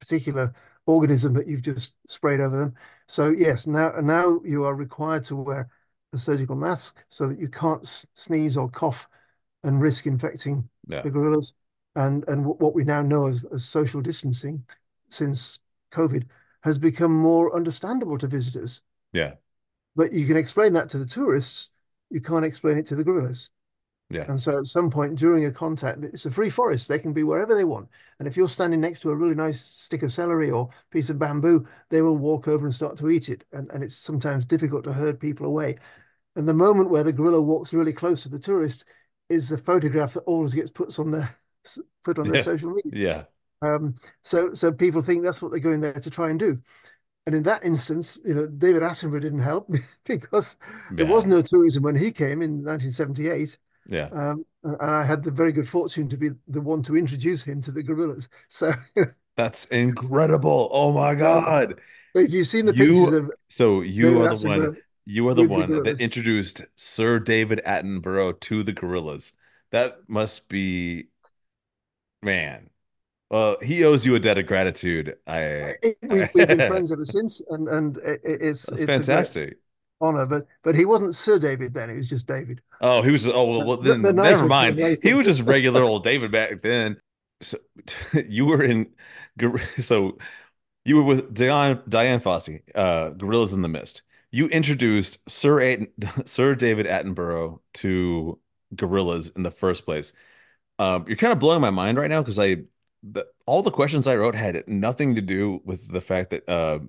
particular organism that you've just sprayed over them. So yes, now now you are required to wear a surgical mask so that you can't sneeze or cough and risk infecting yeah. the gorillas. And and what we now know as, as social distancing since COVID has become more understandable to visitors. Yeah, but you can explain that to the tourists. You can't explain it to the gorillas. Yeah. And so at some point during a contact, it's a free forest. They can be wherever they want. And if you're standing next to a really nice stick of celery or piece of bamboo, they will walk over and start to eat it. And, and it's sometimes difficult to herd people away. And the moment where the gorilla walks really close to the tourist is the photograph that always gets put on their, put on their yeah. social media. Yeah. Um, so, so people think that's what they're going there to try and do. And in that instance, you know, David Attenborough didn't help because yeah. there was no tourism when he came in nineteen seventy-eight. Yeah, um, and I had the very good fortune to be the one to introduce him to the gorillas. So that's incredible! Oh my god! If you've seen the pictures you, of so you David are the one, you are the one the that introduced Sir David Attenborough to the gorillas. That must be, man. Well, he owes you a debt of gratitude. I we've, we've been friends ever since, and and it, it's that's it's fantastic. Honor, but but he wasn't Sir David then. He was just David. Oh, he was. Oh well, well then the, the never mind. He was just regular old David back then. So you were in. So you were with Dian Dian Fossey, uh, Gorillas in the Mist. You introduced Sir Aiden, Sir David Attenborough to gorillas in the first place. Um, you're kind of blowing my mind right now because I the, all the questions I wrote had nothing to do with the fact that. Uh,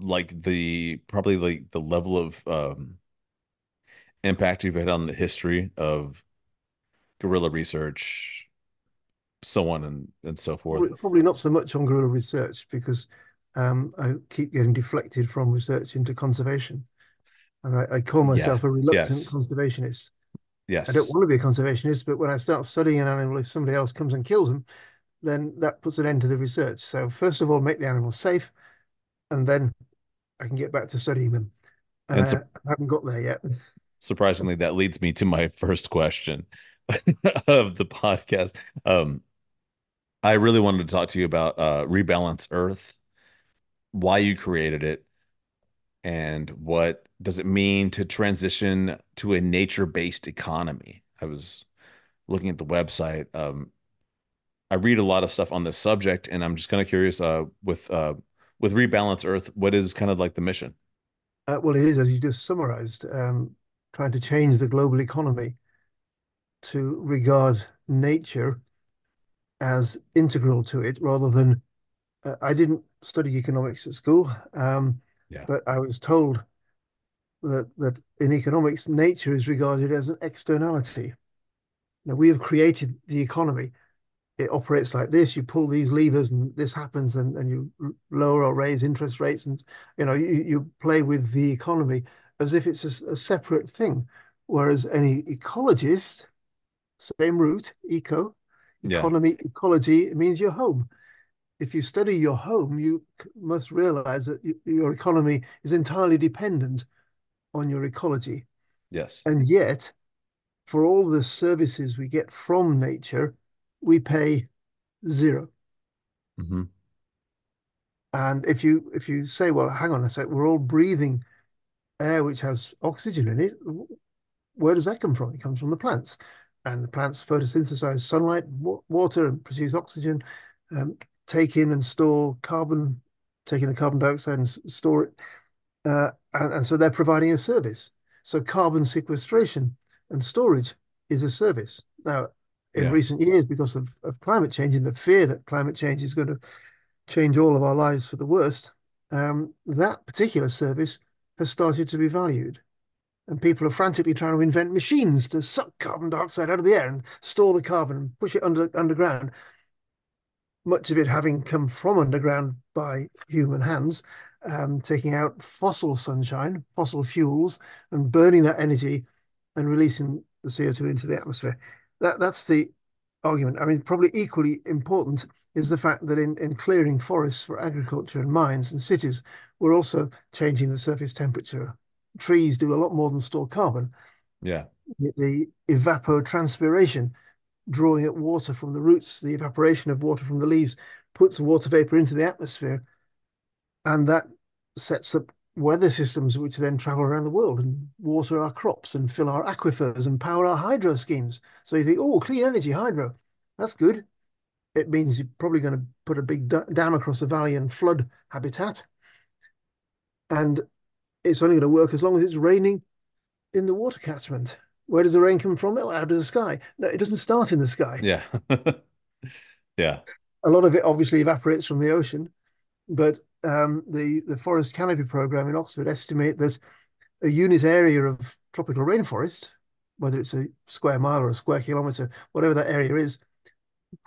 like the probably like the level of um impact you've had on the history of gorilla research, so on and and so forth. Probably not so much on gorilla research because um I keep getting deflected from research into conservation, and i, I call myself yeah. a reluctant yes. conservationist. Yes, I don't want to be a conservationist, but when I start studying an animal, if somebody else comes and kills them, then that puts an end to the research. So first of all, make the animal safe, and then I can get back to studying them. And, and su- I haven't got there yet. Surprisingly, that leads me to my first question of the podcast. Um, I really wanted to talk to you about uh, Rebalance Earth, why you created it, and what does it mean to transition to a nature-based economy? I was looking at the website. Um, I read a lot of stuff on this subject, and I'm just kind of curious uh, with... Uh, With Rebalance Earth, what is kind of like the mission? Uh, well, it is, as you just summarized, um, trying to change the global economy to regard nature as integral to it rather than... Uh, I didn't study economics at school, um, yeah. but I was told that, that in economics, nature is regarded as an externality. Now, we have created the economy. It operates like this. You pull these levers and this happens, and, and you lower or raise interest rates, and you know, you, you play with the economy as if it's a, a separate thing. Whereas any ecologist, same root, eco, economy, yeah. ecology, it means your home. If you study your home, you must realize that you, your economy is entirely dependent on your ecology. Yes. And yet, for all the services we get from nature, we pay zero. Mm-hmm. And if you if you say, well, hang on a sec, we're all breathing air which has oxygen in it, where does that come from? It comes from the plants. And the plants photosynthesize sunlight, water, and produce oxygen, um, take in and store carbon, take in the carbon dioxide and store it. Uh, and, and so they're providing a service. So carbon sequestration and storage is a service. Now, in yeah. recent years, because of, of climate change and the fear that climate change is going to change all of our lives for the worst, um, that particular service has started to be valued. And people are frantically trying to invent machines to suck carbon dioxide out of the air and store the carbon and push it under, underground, much of it having come from underground by human hands, um, taking out fossil sunshine, fossil fuels, and burning that energy and releasing the C O two into the atmosphere. That, that's the argument. I mean, probably equally important is the fact that in, in clearing forests for agriculture and mines and cities, we're also changing the surface temperature. Trees do a lot more than store carbon. Yeah. The, the evapotranspiration, drawing at water from the roots, the evaporation of water from the leaves, puts water vapor into the atmosphere. And that sets up weather systems which then travel around the world and water our crops and fill our aquifers and power our hydro schemes. So you think, oh, clean energy, hydro, that's good. It means you're probably going to put a big dam across a valley and flood habitat. And it's only going to work as long as it's raining in the water catchment. Where does the rain come from? Well, out of the sky. No, it doesn't start in the sky. Yeah. Yeah. A lot of it obviously evaporates from the ocean, but um, the, the Forest Canopy Programme in Oxford estimate that a unit area of tropical rainforest, whether it's a square mile or a square kilometre, whatever that area is,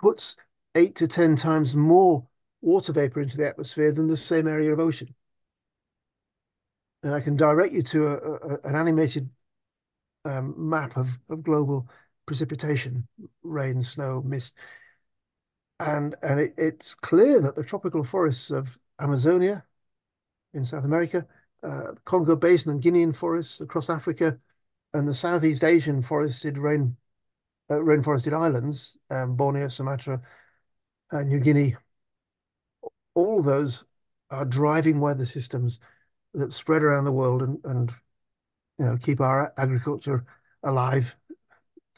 puts eight to ten times more water vapour into the atmosphere than the same area of ocean. And I can direct you to a, a, an animated um, map of, of global precipitation, rain, snow, mist. And, and it, it's clear that the tropical forests of Amazonia in South America, uh, the Congo Basin and Guinean forests across Africa, and the Southeast Asian forested rain, uh, rainforested islands, um, Borneo, Sumatra, uh, New Guinea, all those are driving weather systems that spread around the world and, and you know, keep our agriculture alive.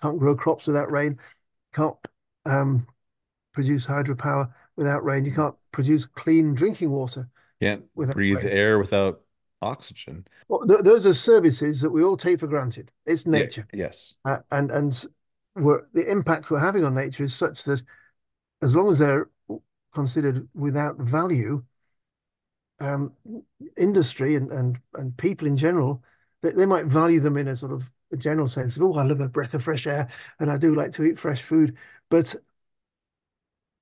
Can't grow crops without rain. Can't um, produce hydropower without rain. You can't produce clean drinking water. Can't breathe rain. air without oxygen. Well, th those are services that we all take for granted. It's nature. Yeah, yes. Uh, and and we're, the impact we're having on nature is such that as long as they're considered without value, Um, industry and, and and people in general, they, they might value them in a sort of a general sense of, oh, I love a breath of fresh air and I do like to eat fresh food, but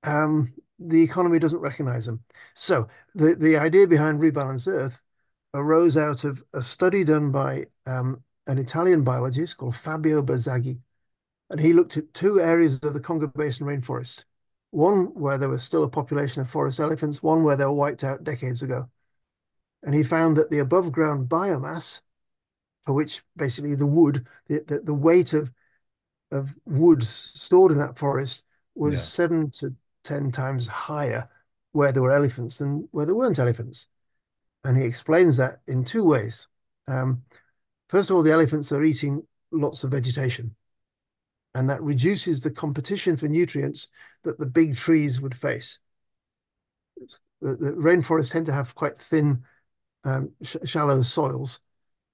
um, the economy doesn't recognize them. So the, the idea behind Rebalance Earth arose out of a study done by um, an Italian biologist called Fabio Bazzaghi, and he looked at two areas of the Congo Basin rainforest. One where there was still a population of forest elephants, one where they were wiped out decades ago. And he found that the above ground biomass, for which basically the wood, the, the, the weight of, of wood stored in that forest was yeah. seven to ten times higher where there were elephants than where there weren't elephants. And he explains that in two ways. Um, first of all, the elephants are eating lots of vegetation, and that reduces the competition for nutrients that the big trees would face. The, the rainforests tend to have quite thin, um, sh shallow soils,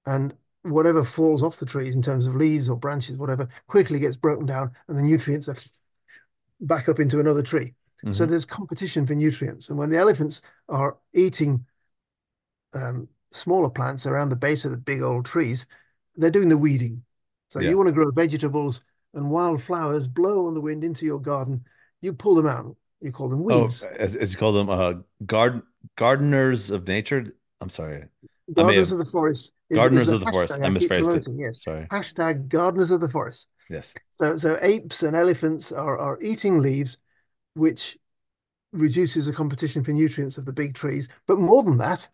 and whatever falls off the trees in terms of leaves or branches, whatever, quickly gets broken down, and the nutrients are back up into another tree. Mm-hmm. So there's competition for nutrients, and when the elephants are eating um, smaller plants around the base of the big old trees, they're doing the weeding. So yeah. You want to grow vegetables and wildflowers, blow on the wind into your garden, you pull them out. You call them weeds. Oh, as, as you call them, uh, garden gardeners of nature. I'm sorry. Gardeners have, of the forest. Is, gardeners is of the forest. I misphrased it. Yes. Sorry. Hashtag gardeners of the forest. Yes. So, so apes and elephants are, are eating leaves, which reduces the competition for nutrients of the big trees. But more than that,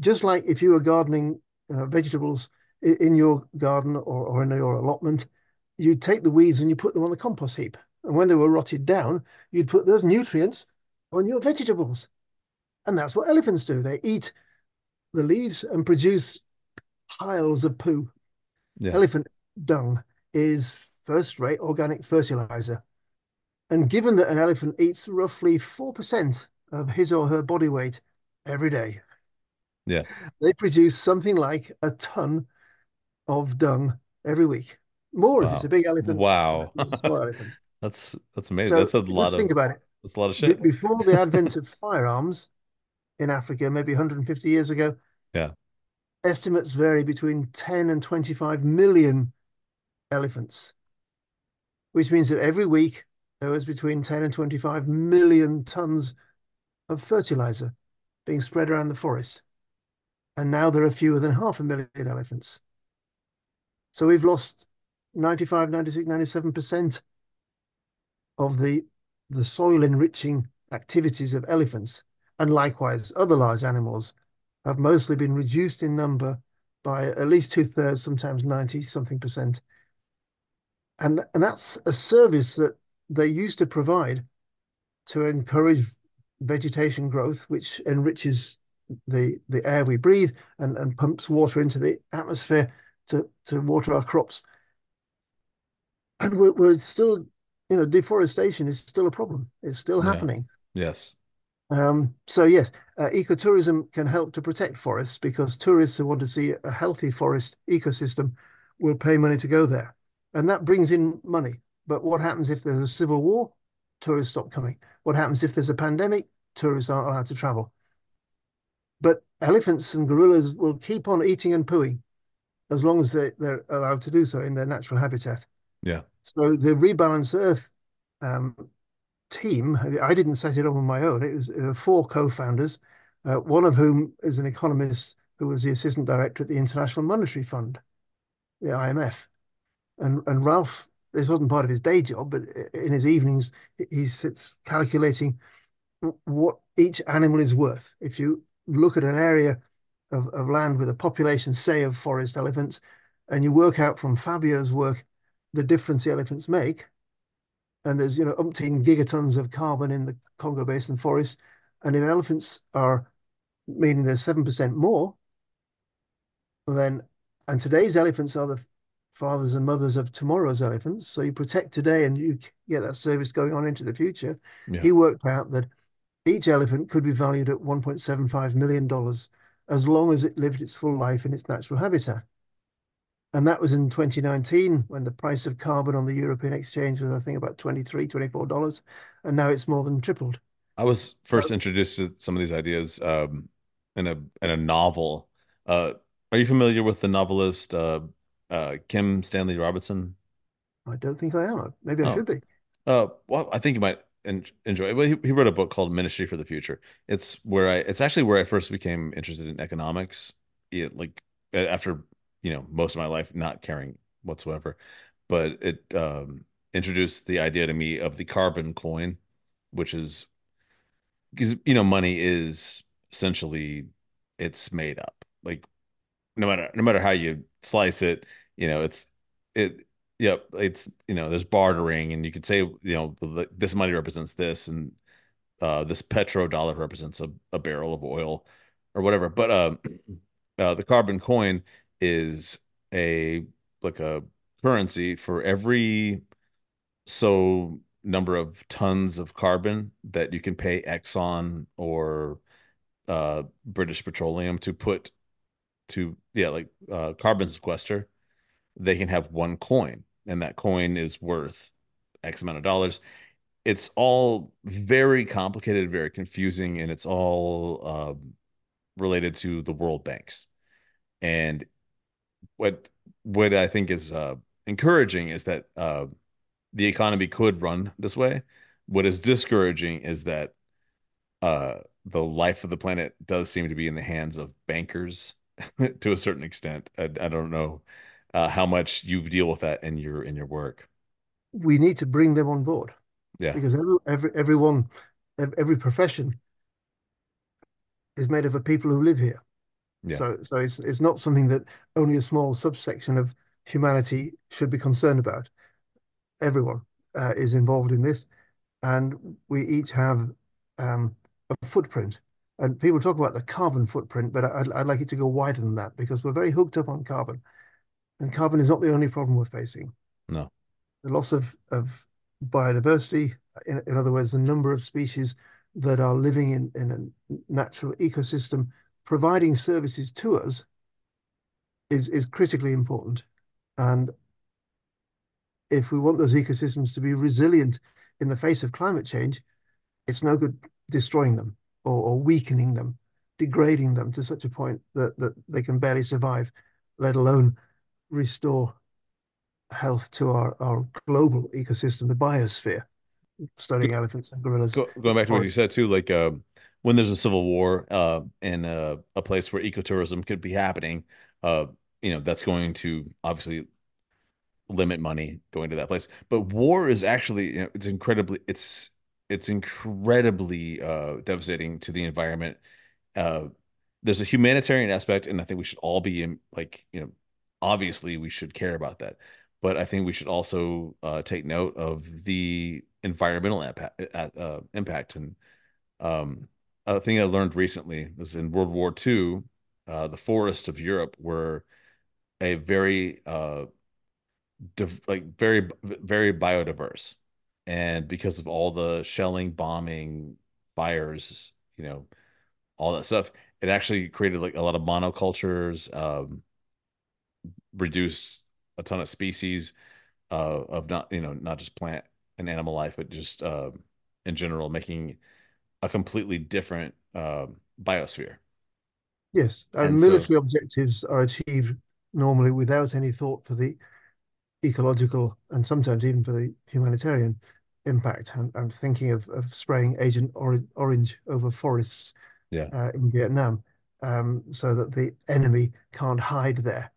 just like if you were gardening uh, vegetables in, in your garden or, or in your allotment, you take the weeds and you put them on the compost heap. And when they were rotted down, you'd put those nutrients on your vegetables. And that's what elephants do. They eat the leaves and produce piles of poo. Yeah. Elephant dung is first-rate organic fertilizer. And given that an elephant eats roughly four percent of his or her body weight every day, yeah, they produce something like a ton of dung every week. More wow. if it's a big elephant. Wow. A small elephant. That's that's amazing. So that's a lot just of think about it. That's a lot of shit. Before the advent of firearms in Africa, maybe one hundred fifty years ago, yeah, estimates vary between ten and twenty-five million elephants, which means that every week there was between ten and twenty-five million tons of fertilizer being spread around the forest, and now there are fewer than half a million elephants. So we've lost ninety-five, ninety-six, ninety-seven percent. Of the the soil enriching activities of elephants, and likewise other large animals have mostly been reduced in number by at least two-thirds, sometimes ninety something percent, and and that's a service that they used to provide to encourage vegetation growth, which enriches the the air we breathe and and pumps water into the atmosphere to to water our crops. And we're, we're still, you know, deforestation is still a problem. It's still happening. Yeah. Yes. Um, so, yes, uh, ecotourism can help to protect forests, because tourists who want to see a healthy forest ecosystem will pay money to go there. And that brings in money. But what happens if there's a civil war? Tourists stop coming. What happens if there's a pandemic? Tourists aren't allowed to travel. But elephants and gorillas will keep on eating and pooing as long as they, they're allowed to do so in their natural habitat. Yeah. So the Rebalance Earth um, team, I didn't set it up on my own. It was uh, four co-founders, uh, one of whom is an economist who was the assistant director at the International Monetary Fund, the I M F. And and Ralph, this wasn't part of his day job, but in his evenings, he sits calculating what each animal is worth. If you look at an area of, of land with a population, say, of forest elephants, and you work out from Fabio's work the difference the elephants make, and there's, you know, umpteen gigatons of carbon in the Congo Basin forest, and if elephants are, meaning there's seven percent more, then, and today's elephants are the fathers and mothers of tomorrow's elephants, so you protect today and you get that service going on into the future. Yeah. He worked out that each elephant could be valued at one point seven five million dollars as long as it lived its full life in its natural habitat. And that was in twenty nineteen, when the price of carbon on the European exchange was, I think, about twenty-three, twenty-four dollars. And now it's more than tripled. I was first so, introduced to some of these ideas um, in a in a novel. Uh, are you familiar with the novelist uh, uh, Kim Stanley Robinson? I don't think I am. Maybe I oh. should be. Uh, well, I think you might en enjoy it. Well, he, he wrote a book called Ministry for the Future. It's where I. It's actually where I first became interested in economics. It, like after. You know, most of my life not caring whatsoever, but it um, introduced the idea to me of the carbon coin, which is, because, you know, money is essentially, it's made up. Like no matter no matter how you slice it, you know, it's it yep it's, you know, there's bartering, and you could say, you know, this money represents this, and uh, this petrodollar represents a, a barrel of oil or whatever. But um, uh, the carbon coin is a like a currency for every so number of tons of carbon that you can pay Exxon or uh British Petroleum to put to yeah like uh carbon sequester. They can have one coin, and that coin is worth X amount of dollars. It's all very complicated, very confusing, and it's all uh, related to the world banks. And what what I think is uh, encouraging is that uh, the economy could run this way. What is discouraging is that uh, the life of the planet does seem to be in the hands of bankers to a certain extent. I, I don't know uh, how much you deal with that in your in your work. We need to bring them on board. Yeah, because every, every everyone, every profession is made up of people who live here. Yeah. So, so it's it's not something that only a small subsection of humanity should be concerned about. Everyone uh, is involved in this, and we each have um, a footprint. And people talk about the carbon footprint, but I'd, I'd like it to go wider than that, because we're very hooked up on carbon, and carbon is not the only problem we're facing. No, the loss of of biodiversity, in, in other words, the number of species that are living in, in a natural ecosystem, providing services to us, is, is critically important. And if we want those ecosystems to be resilient in the face of climate change, it's no good destroying them or, or weakening them, degrading them to such a point that, that they can barely survive, let alone restore health to our, our global ecosystem, the biosphere, studying go, elephants and gorillas. Go, going back to what you said too, like uh, when there's a civil war uh, in a, a place where ecotourism could be happening, uh, you know, that's going to obviously limit money going to that place. But war is actually, you know, it's incredibly, it's, it's incredibly uh, devastating to the environment. Uh, there's a humanitarian aspect, and I think we should all be in, like, you know, obviously we should care about that. But I think we should also uh, take note of the environmental impact. Uh, impact. And um, a thing I learned recently was in World War Two, uh, the forests of Europe were a very, uh, like very, very biodiverse, and because of all the shelling, bombing, fires, you know, all that stuff, it actually created like a lot of monocultures, um, reduced a ton of species uh, of not, you know, not just plant and animal life, but just uh, in general, making a completely different uh, biosphere. Yes, and, and military so, objectives are achieved normally without any thought for the ecological and sometimes even for the humanitarian impact. I'm, I'm thinking of, of spraying Agent Orange over forests yeah. uh, in Vietnam um, so that the enemy can't hide there.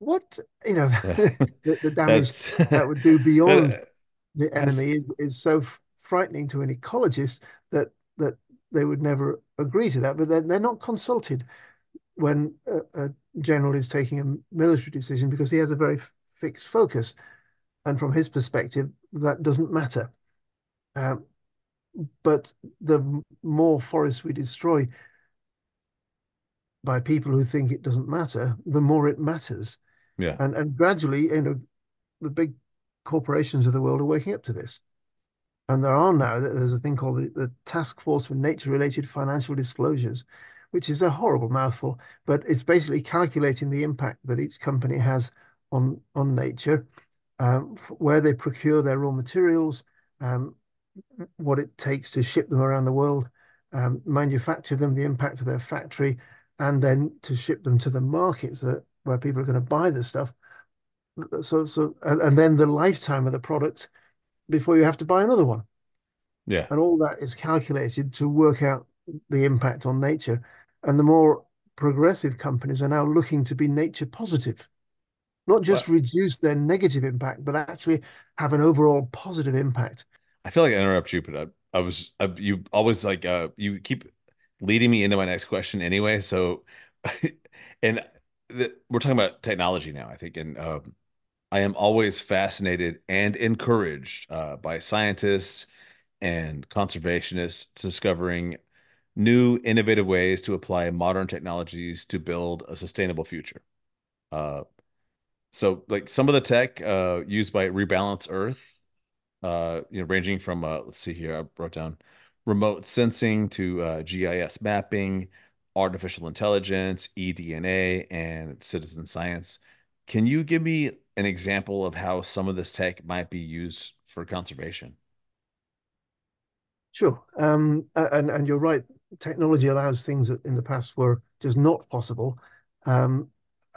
What, you know, yeah. the, the damage that would do beyond that, the enemy is, is so frightening to an ecologist that that they would never agree to that. But they're, they're not consulted when a, a general is taking a military decision, because he has a very fixed focus. And from his perspective, that doesn't matter. Um, but the more forests we destroy by people who think it doesn't matter, the more it matters. Yeah, and and gradually, you know, the big corporations of the world are waking up to this, and there are now there's a thing called the, the Task Force for Nature-Related Financial Disclosures, which is a horrible mouthful, but it's basically calculating the impact that each company has on on nature, um, where they procure their raw materials, um, what it takes to ship them around the world, um, manufacture them, the impact of their factory, and then to ship them to the markets that where people are going to buy the stuff. So, so, and, and then the lifetime of the product before you have to buy another one. Yeah. And all that is calculated to work out the impact on nature. And the more progressive companies are now looking to be nature positive, not just well, reduce their negative impact, but actually have an overall positive impact. I feel like I interrupt you, but I, I was, I, you always like, uh, you keep leading me into my next question anyway. So, and, we're talking about technology now, I think, and um, I am always fascinated and encouraged uh, by scientists and conservationists discovering new innovative ways to apply modern technologies to build a sustainable future. Uh, so like some of the tech uh, used by Rebalance Earth, uh, you know, ranging from, uh, let's see here, I wrote down remote sensing to uh, G I S mapping, artificial intelligence, eDNA, and citizen science. Can you give me an example of how some of this tech might be used for conservation? Sure. Um, and, and you're right. Technology allows things that in the past were just not possible. Um,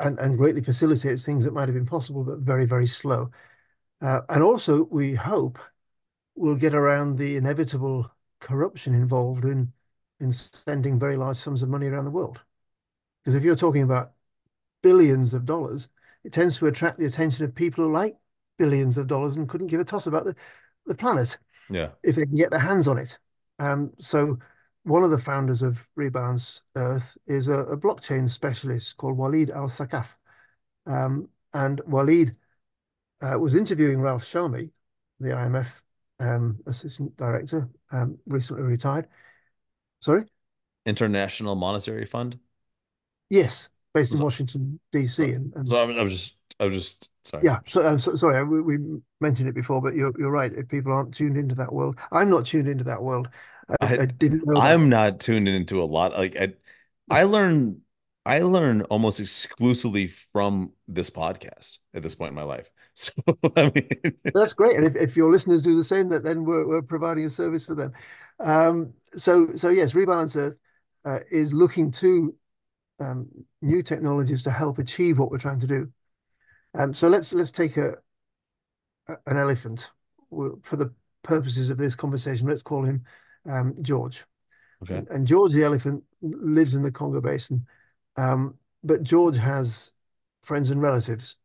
and, and greatly facilitates things that might have been possible, but very, very slow. Uh, and also, we hope we'll get around the inevitable corruption involved in, in sending very large sums of money around the world. Because if you're talking about billions of dollars, it tends to attract the attention of people who like billions of dollars and couldn't give a toss about the, the planet, yeah, if they can get their hands on it. Um, so one of the founders of Rebalance Earth is a, a blockchain specialist called Walid Al-Sakaf. Um, and Walid uh, was interviewing Ralph Sharmy, the I M F um, assistant director, um, recently retired. Sorry? International Monetary Fund? Yes, based in so, Washington, D C. And, and so I'm, I'm just, I'm just, sorry. Yeah, so, um, so sorry, we, we mentioned it before, but you're, you're right. If people aren't tuned into that world, I'm not tuned into that world. I, I, I didn't know I'm that. Not tuned into a lot. Like I, I learn, I learn almost exclusively from this podcast at this point in my life. So I mean, that's great. And if, if your listeners do the same, that then we're, we're providing a service for them. Um, so, so yes, Rebalance Earth uh, is looking to um, new technologies to help achieve what we're trying to do. Um, so let's let's take a, a an elephant for the purposes of this conversation. Let's call him um, George. Okay. And, and George the elephant lives in the Congo Basin, um, but George has friends and relatives,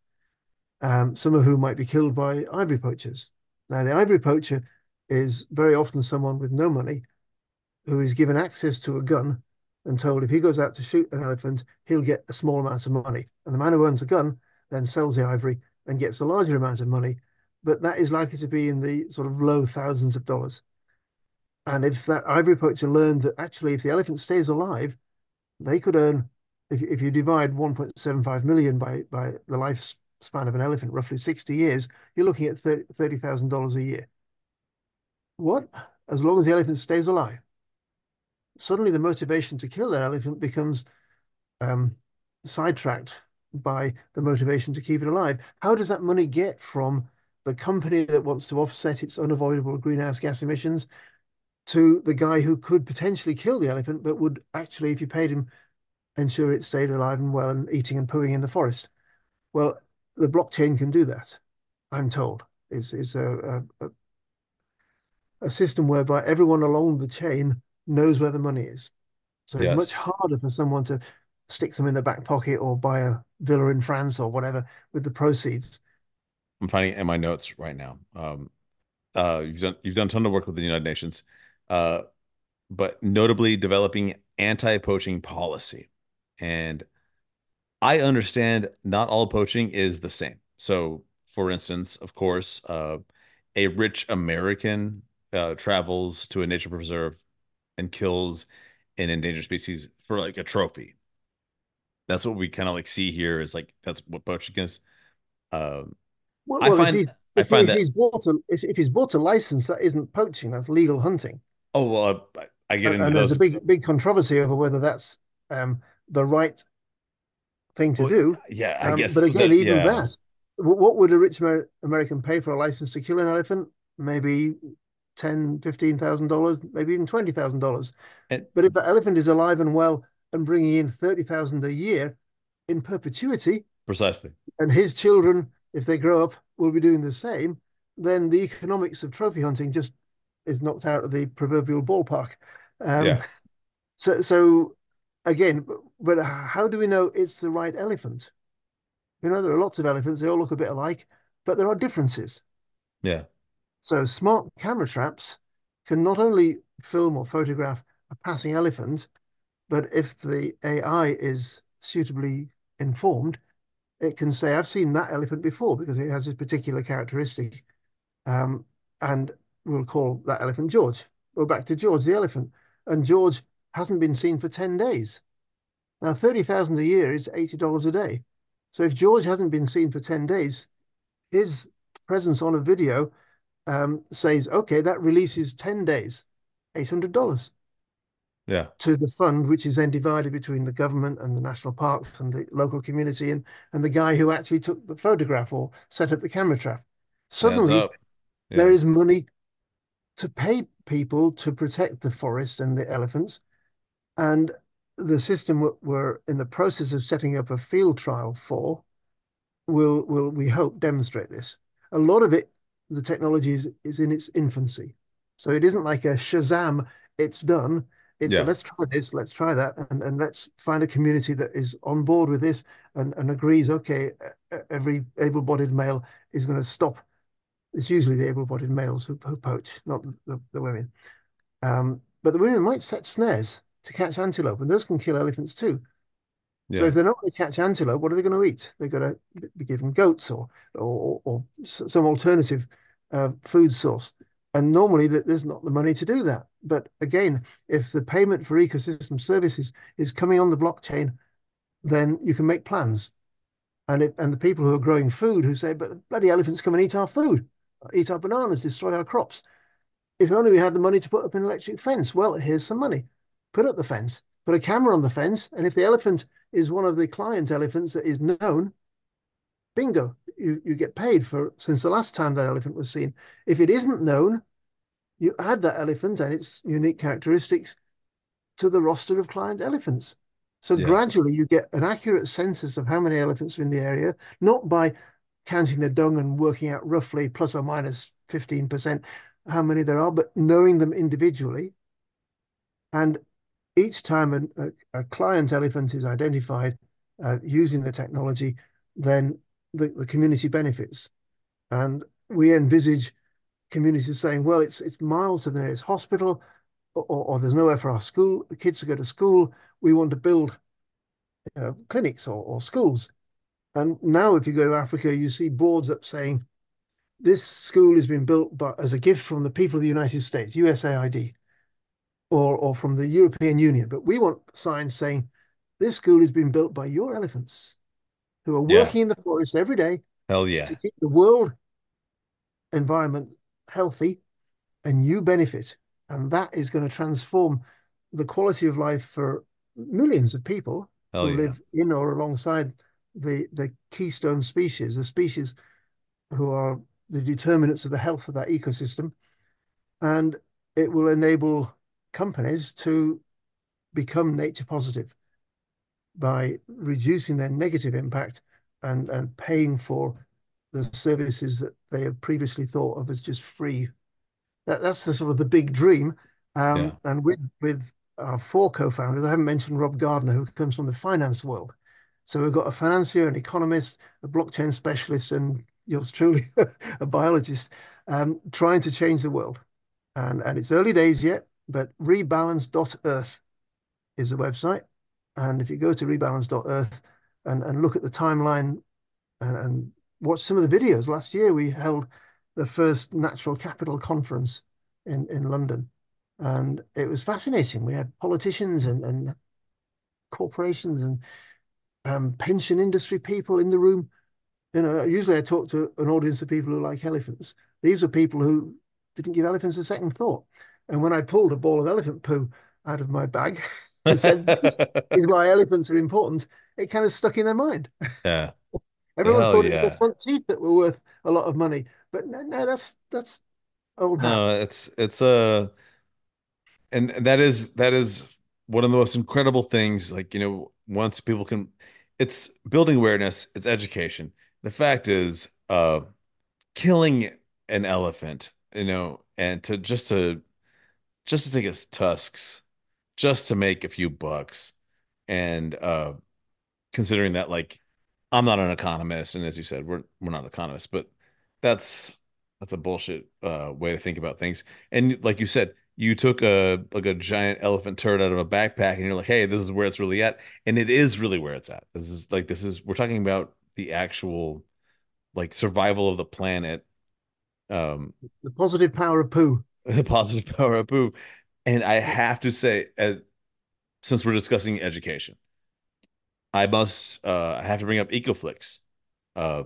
um, some of whom might be killed by ivory poachers. Now, the ivory poacher is very often someone with no money who is given access to a gun and told if he goes out to shoot an elephant, he'll get a small amount of money. And the man who owns a gun then sells the ivory and gets a larger amount of money, but that is likely to be in the sort of low thousands of dollars. And if that ivory poacher learned that actually if the elephant stays alive, they could earn, if, if you divide one point seven five million by, by the lifespan of an elephant, roughly sixty years, you're looking at thirty thousand dollars a year. What? As long as the elephant stays alive. Suddenly the motivation to kill that elephant becomes um, sidetracked by the motivation to keep it alive. How does that money get from the company that wants to offset its unavoidable greenhouse gas emissions to the guy who could potentially kill the elephant, but would actually, if you paid him, ensure it stayed alive and well and eating and pooing in the forest? Well, the blockchain can do that, I'm told. It's, it's a, a, a system whereby everyone along the chain knows where the money is. So yes. It's much harder for someone to stick them in the back pocket or buy a villa in France or whatever with the proceeds. I'm finding it in my notes right now. Um, uh, you've done you've done a ton of work with the United Nations, uh, but notably developing anti-poaching policy. And I understand not all poaching is the same. So, for instance, of course, uh, a rich American uh, travels to a nature preserve and kills an endangered species for like a trophy. That's what we kind of like see here is like, that's what poaching is. Um, well, well I find, if, he's, I if, find if, that, he's bought a, if, if he's bought a license, that isn't poaching, that's legal hunting. Oh, well, I, I get and, into and those. There's a big, big controversy over whether that's um, the right thing to well, do. Yeah, I um, guess. But again, that, even yeah. that, what would a rich Amer American pay for a license to kill an elephant? Maybe ten thousand dollars, fifteen thousand dollars, maybe even twenty thousand dollars. But if the elephant is alive and well, and bringing in thirty thousand a year in perpetuity. Precisely. And his children, if they grow up, will be doing the same, then the economics of trophy hunting just is knocked out of the proverbial ballpark. Um, yeah. So, so again, but how do we know it's the right elephant? You know, there are lots of elephants. They all look a bit alike, but there are differences. Yeah. So smart camera traps can not only film or photograph a passing elephant, but if the A I is suitably informed, it can say, I've seen that elephant before because it has this particular characteristic. Um, and we'll call that elephant George. We're back to George the elephant. And George hasn't been seen for ten days. Now, thirty thousand dollars a year is eighty dollars a day. So if George hasn't been seen for ten days, his presence on a video um, says, okay, that releases ten days, eight hundred dollars. Yeah, to the fund, which is then divided between the government and the national parks and the local community and, and the guy who actually took the photograph or set up the camera trap. Suddenly, yeah. there is money to pay people to protect the forest and the elephants. And the system we're in the process of setting up a field trial for will, will we hope, demonstrate this. A lot of it, the technology is, is in its infancy. So it isn't like a Shazam, it's done. It's yeah. a, let's try this, let's try that, and, and let's find a community that is on board with this and, and agrees, okay, every able-bodied male is going to stop. It's usually the able-bodied males who, who poach, not the, the women. Um, but the women might set snares to catch antelope, and those can kill elephants too. Yeah. So if they're not going to catch antelope, what are they going to eat? They're going to be given goats or or, or some alternative uh, food source. And normally that there's not the money to do that. But again, if the payment for ecosystem services is coming on the blockchain, then you can make plans. And it, and the people who are growing food who say, but bloody elephants come and eat our food, eat our bananas, destroy our crops. If only we had the money to put up an electric fence. Well, here's some money. Put up the fence, put a camera on the fence, and if the elephant is one of the client elephants that is known, bingo, you, you get paid for since the last time that elephant was seen. If it isn't known, you add that elephant and its unique characteristics to the roster of client elephants. So yeah. gradually you get an accurate census of how many elephants are in the area, not by counting the dung and working out roughly plus or minus fifteen percent how many there are, but knowing them individually. And each time a, a, a client elephant is identified uh, using the technology, then the, the community benefits. And we envisage communities saying, well, it's it's miles to the nearest hospital, or, or there's nowhere for our school, the kids to go to school. We want to build you know, clinics or, or schools. And now if you go to Africa, you see boards up saying, this school has been built by, as a gift from the people of the United States, U S A I D. Or, or from the European Union, but we want signs saying this school has been built by your elephants who are working yeah. in the forest every day Hell yeah. to keep the world environment healthy, and you benefit. And that is going to transform the quality of life for millions of people Hell who yeah. live in or alongside the, the keystone species, the species who are the determinants of the health of that ecosystem. And it will enable companies to become nature positive by reducing their negative impact and, and paying for the services that they had previously thought of as just free. That, that's the sort of the big dream. Um, yeah. And with, with our four co-founders, I haven't mentioned Rob Gardner, who comes from the finance world. So we've got a financier, an economist, a blockchain specialist, and yours truly, a biologist, um, trying to change the world. And, and it's early days yet, but rebalance dot earth is the website. And if you go to rebalance dot earth and, and look at the timeline and, and watch some of the videos, last year we held the first natural capital conference in, in London. And it was fascinating. We had politicians and, and corporations and um, pension industry people in the room. You know, usually I talk to an audience of people who like elephants. These are people who didn't give elephants a second thought. And when I pulled a ball of elephant poo out of my bag and said, this is why elephants are important, it kind of stuck in their mind. Yeah. Everyone Hell thought yeah. it was their front teeth that were worth a lot of money. But no, no that's that's old hat. No, it's it's a, and that is that is one of the most incredible things. Like, you know, once people can, it's building awareness, it's education. The fact is, uh, killing an elephant, you know, and to just to just to take his tusks, just to make a few bucks. And uh, considering that, like, I'm not an economist, and as you said, we're we're not economists, but that's that's a bullshit uh, way to think about things. And like you said, you took a like a giant elephant turd out of a backpack, and you're like, hey, this is where it's really at, and it is really where it's at. This is like this is we're talking about the actual like survival of the planet. Um, the positive power of poo. The positive power of poo. And I have to say, uh, since we're discussing education, I must uh, I have to bring up EcoFlix. Uh,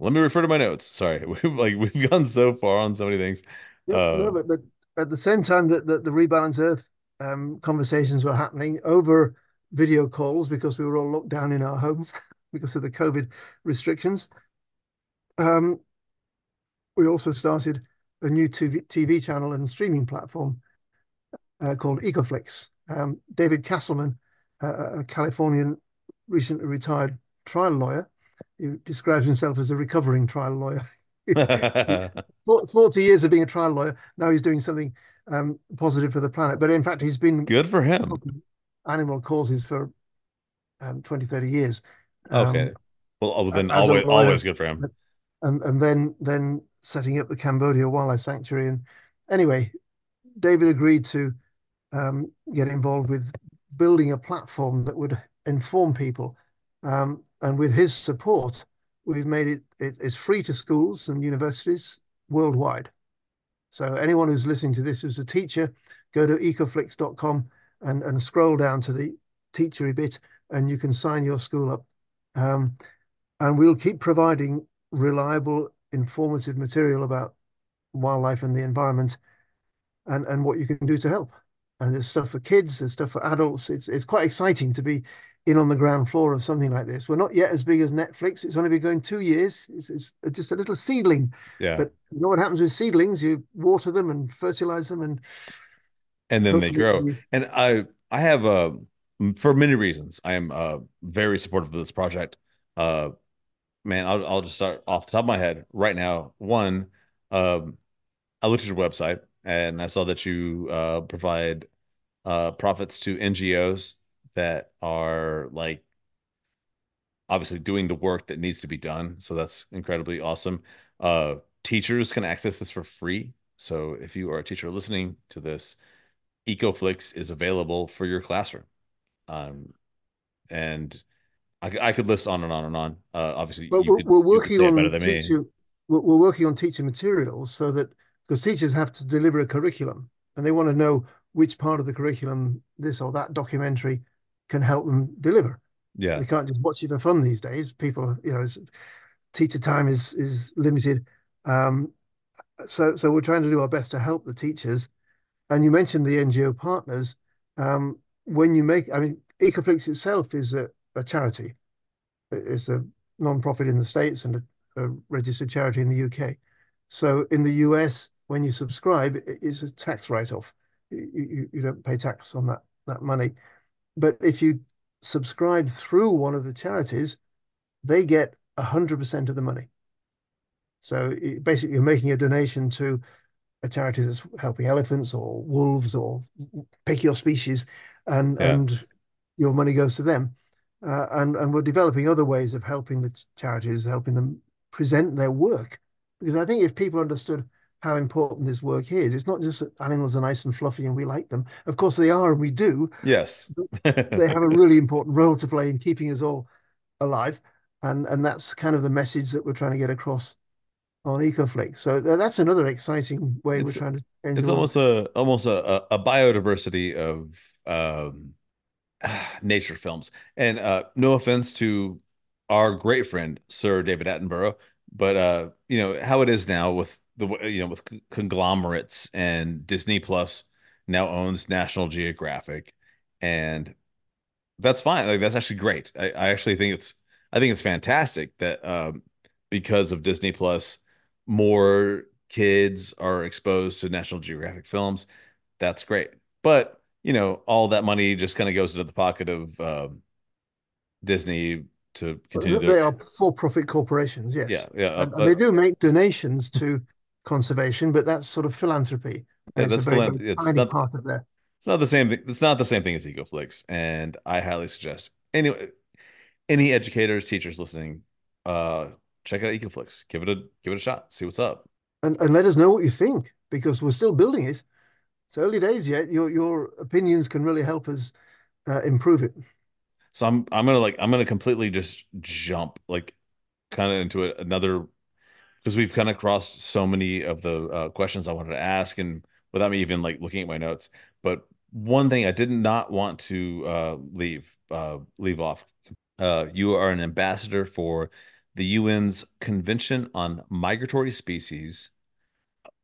let me refer to my notes. Sorry, we've, like we've gone so far on so many things. Yeah, uh, no, but, but at the same time that, that the Rebalance Earth um, conversations were happening over video calls because we were all locked down in our homes because of the COVID restrictions, um, we also started a new T V channel and streaming platform uh, called EcoFlix. Um, David Castleman a, a Californian recently retired trial lawyer who describes himself as a recovering trial lawyer. forty years of being a trial lawyer. Now he's doing something um, positive for the planet. But in fact, he's been good for him. Animal causes for um, twenty, thirty years. Okay. Um, well, then always, lawyer, always good for him. And and then then setting up the Cambodia Wildlife Sanctuary. And anyway, David agreed to um, get involved with building a platform that would inform people. Um, and with his support, we've made it, it it's free to schools and universities worldwide. So anyone who's listening to this who's a teacher, go to ecoflix dot com and, and scroll down to the teachery bit and you can sign your school up. Um, and we'll keep providing reliable, informative material about wildlife and the environment and, and what you can do to help. And there's stuff for kids, there's stuff for adults. It's, it's quite exciting to be in on the ground floor of something like this. We're not yet as big as Netflix. It's only been going two years. It's, it's just a little seedling. Yeah. But you know what happens with seedlings? You water them and fertilize them, and and then they grow. You... And I, I have a, for many reasons, I am uh, very supportive of this project. Uh, man, I'll, I'll just start off the top of my head right now. One, um, I looked at your website and I saw that you uh, provide uh, profits to N G Os that are like obviously doing the work that needs to be done. So that's incredibly awesome. Uh, teachers can access this for free. So if you are a teacher listening to this, EcoFlix is available for your classroom. Um, and I, I could list on and on and on. Uh, obviously, but you we're, could, we're working you could say on teacher, we're, we're working on teacher materials, so that because teachers have to deliver a curriculum and they want to know which part of the curriculum this or that documentary can help them deliver. Yeah, they can't just watch it for fun these days. People, you know, teacher time is is limited. Um, so so we're trying to do our best to help the teachers. And you mentioned the N G O partners. Um, when you make, I mean, EcoFlix itself is a, a charity. It's a non-profit in the States and a, a registered charity in the U K. So in the U S, when you subscribe, it's a tax write-off. You, you, you don't pay tax on that that money. But if you subscribe through one of the charities, they get one hundred percent of the money. So basically, you're making a donation to a charity that's helping elephants or wolves or pick your species, and, yeah. and your money goes to them. Uh, and, and we're developing other ways of helping the charities, helping them present their work. Because I think if people understood how important this work is, it's not just that animals are nice and fluffy and we like them. Of course they are, and we do. Yes. They have a really important role to play in keeping us all alive. And, and that's kind of the message that we're trying to get across on EcoFlix. So that's another exciting way it's, we're trying to change It's almost a, almost a, a biodiversity of um, nature films. And uh, no offense to our great friend, Sir David Attenborough, but uh, you know, how it is now with, The, you know, with conglomerates, and Disney Plus now owns National Geographic, and that's fine. Like, that's actually great. I, I actually think it's I think it's fantastic that um, because of Disney Plus, more kids are exposed to National Geographic films. That's great. But you know, all that money just kind of goes into the pocket of um, Disney. To continue, they their... are for-profit corporations. Yes, yeah, yeah. And, but... and they do make donations to conservation, but that's sort of philanthropy. Yeah, that's philanthropy. Very, very it's not part of that. It's not the same thing. It's not the same thing as EcoFlix, and I highly suggest anyway any educators, teachers listening, uh, check out EcoFlix. Give it a give it a shot. See what's up, and and let us know what you think, because we're still building it. It's early days yet. Your your opinions can really help us uh, improve it. So I'm I'm gonna like I'm gonna completely just jump like kind of into a, another. Because we've kind of crossed so many of the uh, questions I wanted to ask, and without me even like looking at my notes. But one thing I did not want to uh, leave uh, leave off. Uh, you are an ambassador for the U N's Convention on Migratory Species.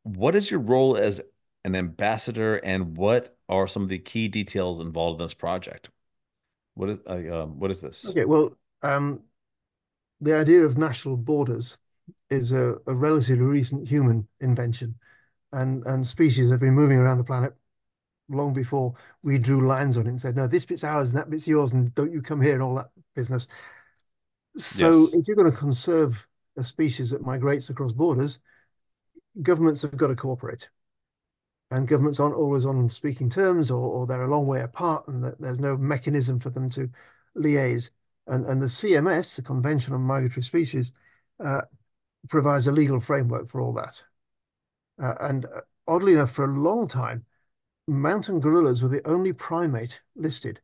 What is your role as an ambassador, and what are some of the key details involved in this project? What is uh, um, what is this? Okay, well, um, the idea of national borders is a, a relatively recent human invention, and and species have been moving around the planet long before we drew lines on it and said, no, this bit's ours and that bit's yours and don't you come here and all that business. So yes. If you're going to conserve a species that migrates across borders, governments have got to cooperate. And governments aren't always on speaking terms, or, or they're a long way apart and that there's no mechanism for them to liaise. And, and the C M S, the Convention on Migratory Species, uh, provides a legal framework for all that. Uh, and uh, oddly enough, for a long time, mountain gorillas were the only primate listed.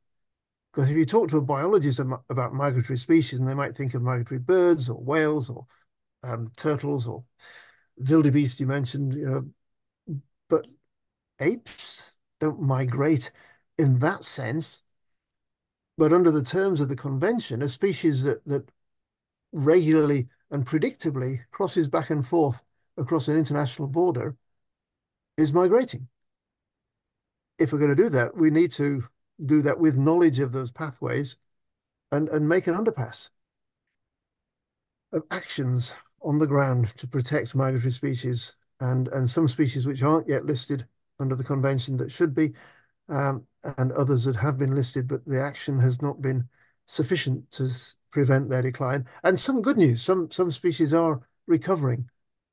Because if you talk to a biologist about migratory species, and they might think of migratory birds or whales or um, turtles or wildebeest you mentioned, you know, but apes don't migrate in that sense. But under the terms of the convention, a species that, that regularly and predictably crosses back and forth across an international border is migrating. If we're going to do that, we need to do that with knowledge of those pathways and, and make an underpass of actions on the ground to protect migratory species and, and some species which aren't yet listed under the convention that should be, um, and others that have been listed, but the action has not been sufficient to prevent their decline. And some good news, some, some species are recovering,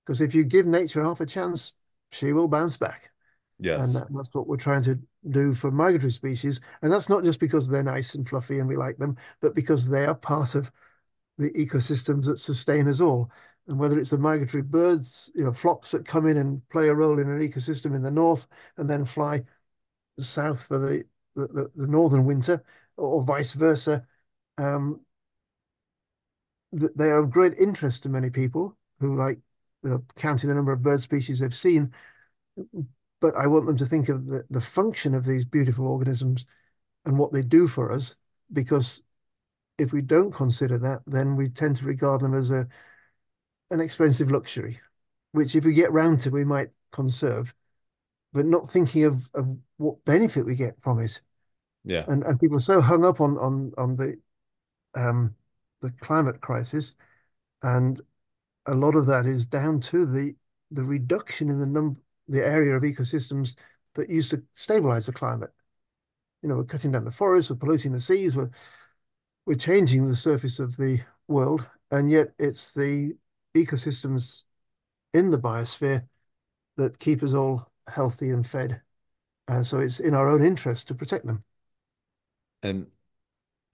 because if you give nature half a chance, she will bounce back. Yes. And that, that's what we're trying to do for migratory species. And that's not just because they're nice and fluffy and we like them, but because they are part of the ecosystems that sustain us all. And whether it's the migratory birds, you know, flocks that come in and play a role in an ecosystem in the north and then fly south for the, the, the, the northern winter, or vice versa, um, th they are of great interest to many people who like, you know, counting the number of bird species they've seen. But I want them to think of the, the function of these beautiful organisms and what they do for us, because if we don't consider that, then we tend to regard them as a an expensive luxury, which if we get round to, we might conserve, but not thinking of, of what benefit we get from it. Yeah. And, and people are so hung up on on, on the, um, the climate crisis, and a lot of that is down to the, the reduction in the number the area of ecosystems that used to stabilize the climate. You know, we're cutting down the forests, we're polluting the seas, we're, we're changing the surface of the world, and yet it's the ecosystems in the biosphere that keep us all healthy and fed. And so it's in our own interest to protect them. And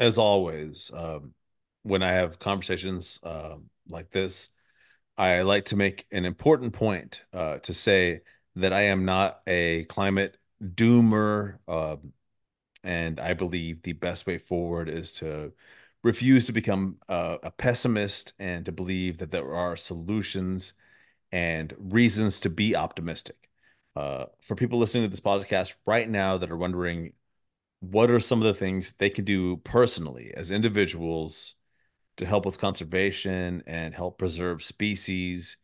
as always, um, when I have conversations uh, like this, I like to make an important point uh, to say that I am not a climate doomer, um, and I believe the best way forward is to refuse to become uh, a pessimist and to believe that there are solutions and reasons to be optimistic. Uh, for people listening to this podcast right now that are wondering what are some of the things they can do personally as individuals to help with conservation and help preserve species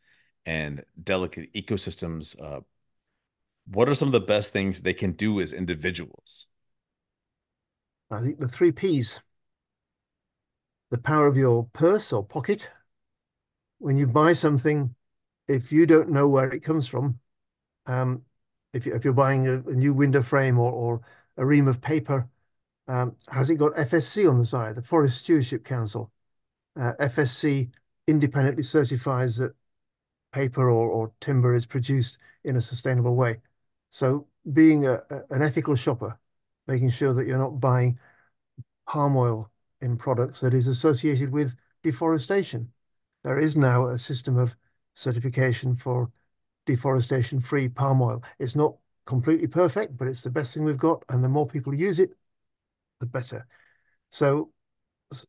and delicate ecosystems, uh, what are some of the best things they can do as individuals? I think the three P's. The power of your purse or pocket. When you buy something, if you don't know where it comes from, um, if, you, if you're buying a, a new window frame or, or a ream of paper, um, has it got F S C on the side, the Forest Stewardship Council? Uh, F S C independently certifies that paper or, or timber is produced in a sustainable way. So being a, a, an ethical shopper, making sure that you're not buying palm oil in products that is associated with deforestation. There is now a system of certification for deforestation-free palm oil. It's not completely perfect, but it's the best thing we've got. And the more people use it, the better. So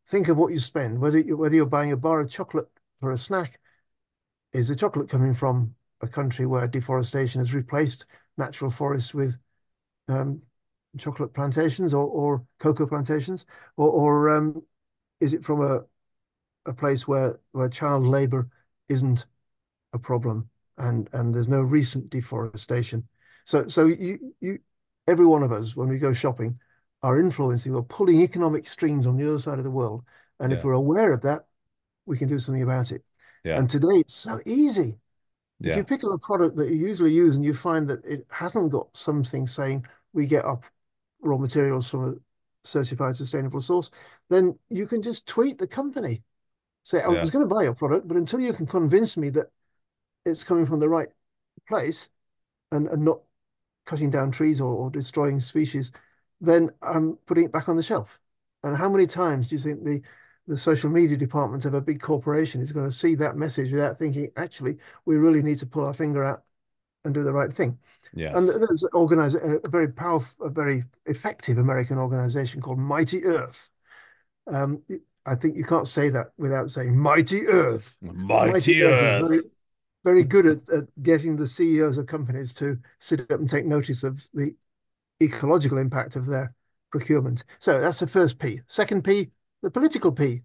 think of what you spend, whether, you, whether you're buying a bar of chocolate for a snack. Is the chocolate coming from a country where deforestation has replaced natural forests with um, chocolate plantations or, or cocoa plantations? Or, or um, is it from a, a place where, where child labor isn't a problem and, and there's no recent deforestation? So, so you, you, every one of us, when we go shopping, are influencing or pulling economic strings on the other side of the world. And yeah. If we're aware of that, we can do something about it. Yeah. And today it's so easy. Yeah. If you pick up a product that you usually use and you find that it hasn't got something saying we get our raw materials from a certified sustainable source, then you can just tweet the company. Say, I yeah. was going to buy your product, but until you can convince me that it's coming from the right place and, and not cutting down trees or, or destroying species, then I'm putting it back on the shelf. And how many times do you think the, the social media department of a big corporation is going to see that message without thinking, actually, we really need to pull our finger out and do the right thing? Yes. And there's organize a very powerful, a very effective American organization called Mighty Earth. Um, I think you can't say that without saying Mighty Earth. Mighty, Mighty Earth. Earth very, very good at, at getting the C E Os of companies to sit up and take notice of the ecological impact of their procurement. So that's the first P. Second P, the political P.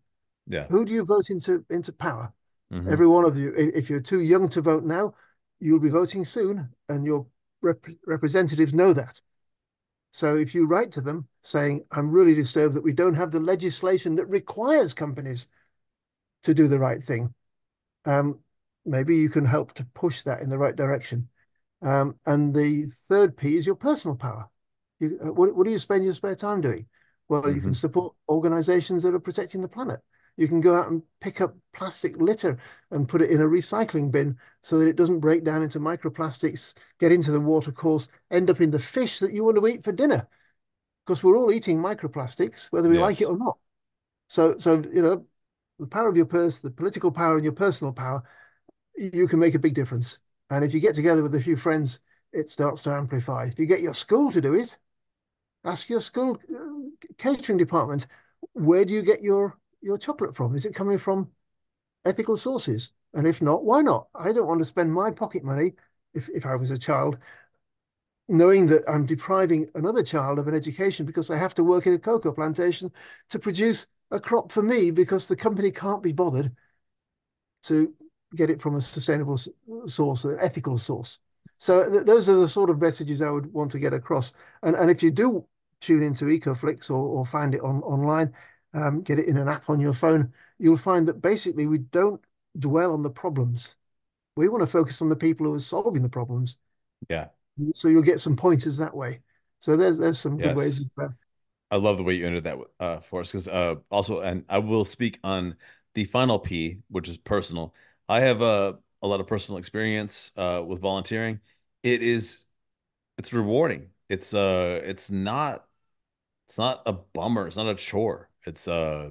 Yeah. Who do you vote into, into power? Mm-hmm. Every one of you. If you're too young to vote now, you'll be voting soon, and your rep representatives know that. So if you write to them saying, I'm really disturbed that we don't have the legislation that requires companies to do the right thing, um, maybe you can help to push that in the right direction. Um, and the third P is your personal power. You, uh, what, what do you spend your spare time doing? Well, mm-hmm. you can support organizations that are protecting the planet. You can go out and pick up plastic litter and put it in a recycling bin so that it doesn't break down into microplastics, get into the water course, end up in the fish that you want to eat for dinner. Because we're all eating microplastics, whether we yes. like it or not. So, so, you know, the power of your purse, the political power and your personal power, you can make a big difference. And if you get together with a few friends, it starts to amplify. If you get your school to do it, ask your school catering department, where do you get your your chocolate from? Is it coming from ethical sources? And if not, why not? I don't want to spend my pocket money, if, if I was a child, knowing that I'm depriving another child of an education because I have to work in a cocoa plantation to produce a crop for me because the company can't be bothered to get it from a sustainable source, an ethical source. So th those are the sort of messages I would want to get across. And, and if you do tune into EcoFlix or, or find it on, online, Um, get it in an app on your phone, you'll find that basically we don't dwell on the problems. We want to focus on the people who are solving the problems. Yeah. So you'll get some pointers that way. So there's there's some yes. good ways. I love the way you ended that uh, for us, because uh, also, and I will speak on the final P, which is personal. I have uh, a lot of personal experience uh, with volunteering. It is, it's rewarding. It's uh, it's not, it's not a bummer. It's not a chore. It's uh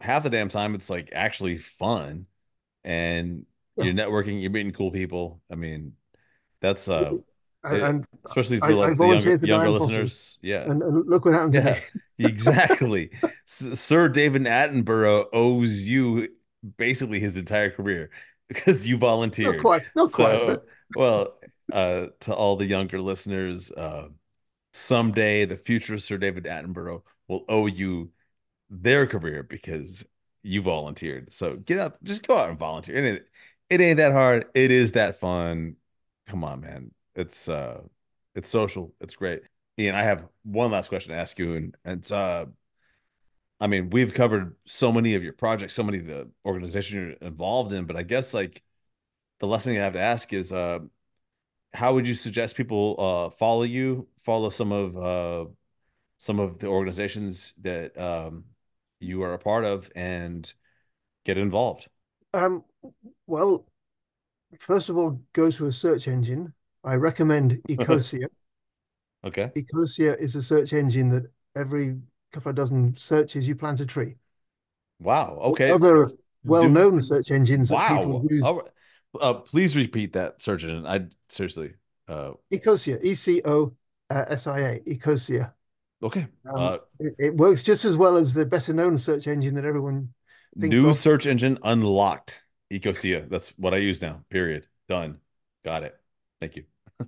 half the damn time it's like actually fun, and yeah. you're networking, you're meeting cool people. I mean, that's uh and, and especially for I, like I the younger, younger listeners. Yeah. And, and look what happened to yeah, me. Exactly. Sir David Attenborough owes you basically his entire career because you volunteered. Not quite, not so, quite. But... well, uh to all the younger listeners, uh someday the future Sir David Attenborough will owe you their career because you volunteered. So get out, just go out and volunteer. And it, it ain't that hard. It is that fun. Come on, man. It's uh, it's social. It's great. Ian, I have one last question to ask you, and it's uh, I mean, we've covered so many of your projects, so many of the organizations you're involved in, but I guess like the last thing I have to ask is, uh, how would you suggest people uh follow you, follow some of uh. some of the organizations that um, you are a part of and get involved? Um, well, first of all, go to a search engine. I recommend Ecosia. Okay. Ecosia is a search engine that every couple of dozen searches, you plant a tree. Wow. Okay. Other well-known search engines wow. that people use. Right. Uh, please repeat that search engine. I seriously. Uh... Ecosia, E C O S I A, Ecosia. Okay. Um, uh, it, it works just as well as the better known search engine that everyone thinks New of. Search engine unlocked. Ecosia. That's what I use now. Period. Done. Got it. Thank you.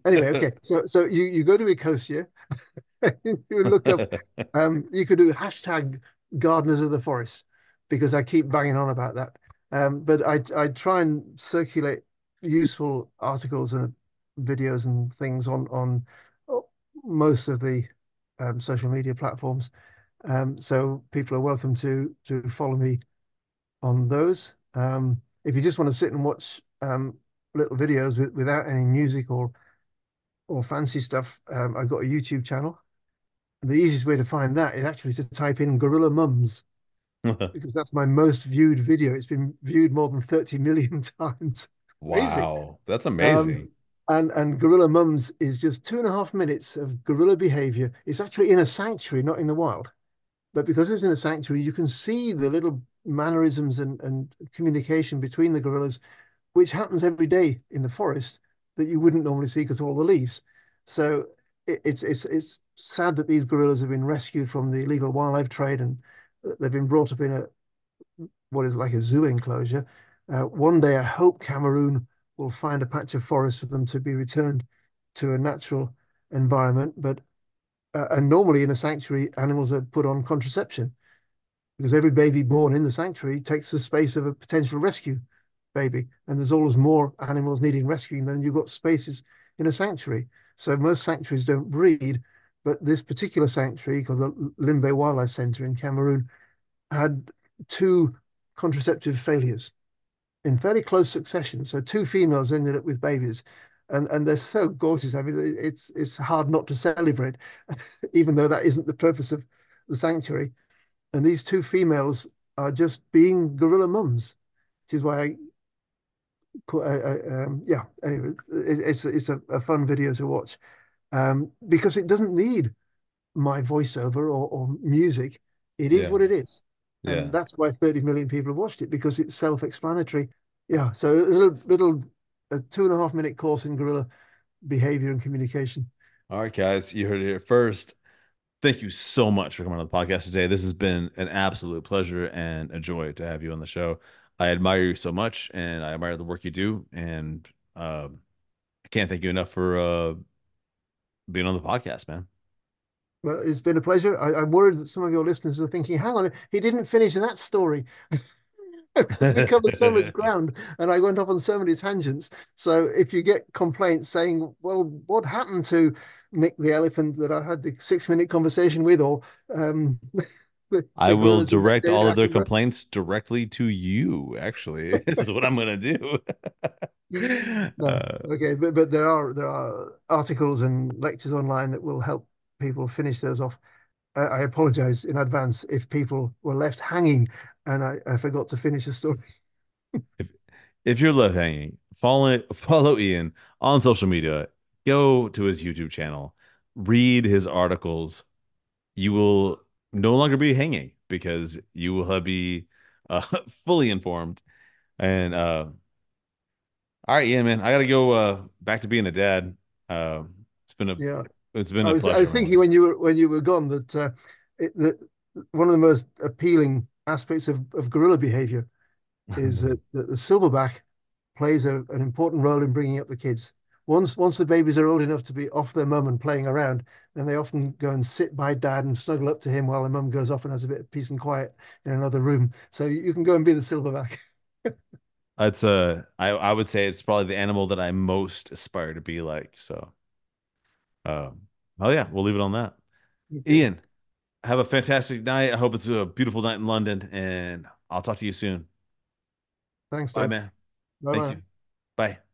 Anyway, okay. So so you, you go to Ecosia. You look up um you could do hashtag gardeners of the forest because I keep banging on about that. Um but I I try and circulate useful articles and videos and things on on most of the Um, social media platforms, um, so people are welcome to to follow me on those. Um, if you just want to sit and watch um, little videos with, without any music or or fancy stuff, um, I've got a YouTube channel. And the easiest way to find that is actually to type in gorilla mums, because that's my most viewed video. It's been viewed more than thirty million times. Wow, that's amazing. Um, and, and gorilla mums is just two and a half minutes of gorilla behavior. It's actually in a sanctuary, not in the wild. But because it's in a sanctuary, you can see the little mannerisms and, and communication between the gorillas, which happens every day in the forest that you wouldn't normally see because of all the leaves. So it, it's, it's, it's sad that these gorillas have been rescued from the illegal wildlife trade, and they've been brought up in a what is like a zoo enclosure. Uh, one day, I hope Cameroon will find a patch of forest for them to be returned to a natural environment. But uh, and normally in a sanctuary, animals are put on contraception, because every baby born in the sanctuary takes the space of a potential rescue baby. And there's always more animals needing rescuing than you've got spaces in a sanctuary. So most sanctuaries don't breed. But this particular sanctuary, called the Limbe Wildlife Centre in Cameroon, had two contraceptive failures in fairly close succession. So two females ended up with babies, and and they're so gorgeous. I mean, it's it's hard not to celebrate, even though that isn't the purpose of the sanctuary. And these two females are just being gorilla mums, which is why I put. I, I, um, yeah, anyway, it, it's it's a, a fun video to watch. Um, because it doesn't need my voiceover or, or music. It is yeah. what it is. And yeah. that's why thirty million people have watched it, because it's self-explanatory. Yeah, so a little, little a two and a half minute course in gorilla behavior and communication. All right, guys, you heard it here first. Thank you so much for coming on the podcast today. This has been an absolute pleasure and a joy to have you on the show. I admire you so much, and I admire the work you do. And uh, I can't thank you enough for... Uh, being on the podcast, man. Well, it's been a pleasure. I, I'm worried that some of your listeners are thinking, hang on, he didn't finish that story. We covered so much ground, and I went off on so many tangents. So if you get complaints saying, well, what happened to Nick the elephant that I had the six-minute conversation with, or... Um, I will direct all of their complaints directly to you, actually. This is what I'm going to do. No, uh, okay, but, but there are there are articles and lectures online that will help people finish those off. I, I apologize in advance if people were left hanging and I, I forgot to finish a story. if, if you're left hanging, follow, follow Ian on social media. Go to his YouTube channel. Read his articles. You will... no longer be hanging, because you will be uh, fully informed. And uh, all right, yeah, man, I gotta go uh, back to being a dad. Uh, it's been a yeah. It's been I a was, pleasure. I was thinking when you were when you were gone that uh, it, that one of the most appealing aspects of, of gorilla behavior is that the silverback plays a, an important role in bringing up the kids. Once, once the babies are old enough to be off their mum and playing around, then they often go and sit by dad and snuggle up to him while their mum goes off and has a bit of peace and quiet in another room. So you can go and be the silverback. That's a, I, I would say it's probably the animal that I most aspire to be like. So, um, oh yeah, we'll leave it on that. Ian, have a fantastic night. I hope it's a beautiful night in London, and I'll talk to you soon. Thanks, Dave. Bye, man. Bye, Thank man. you. Bye.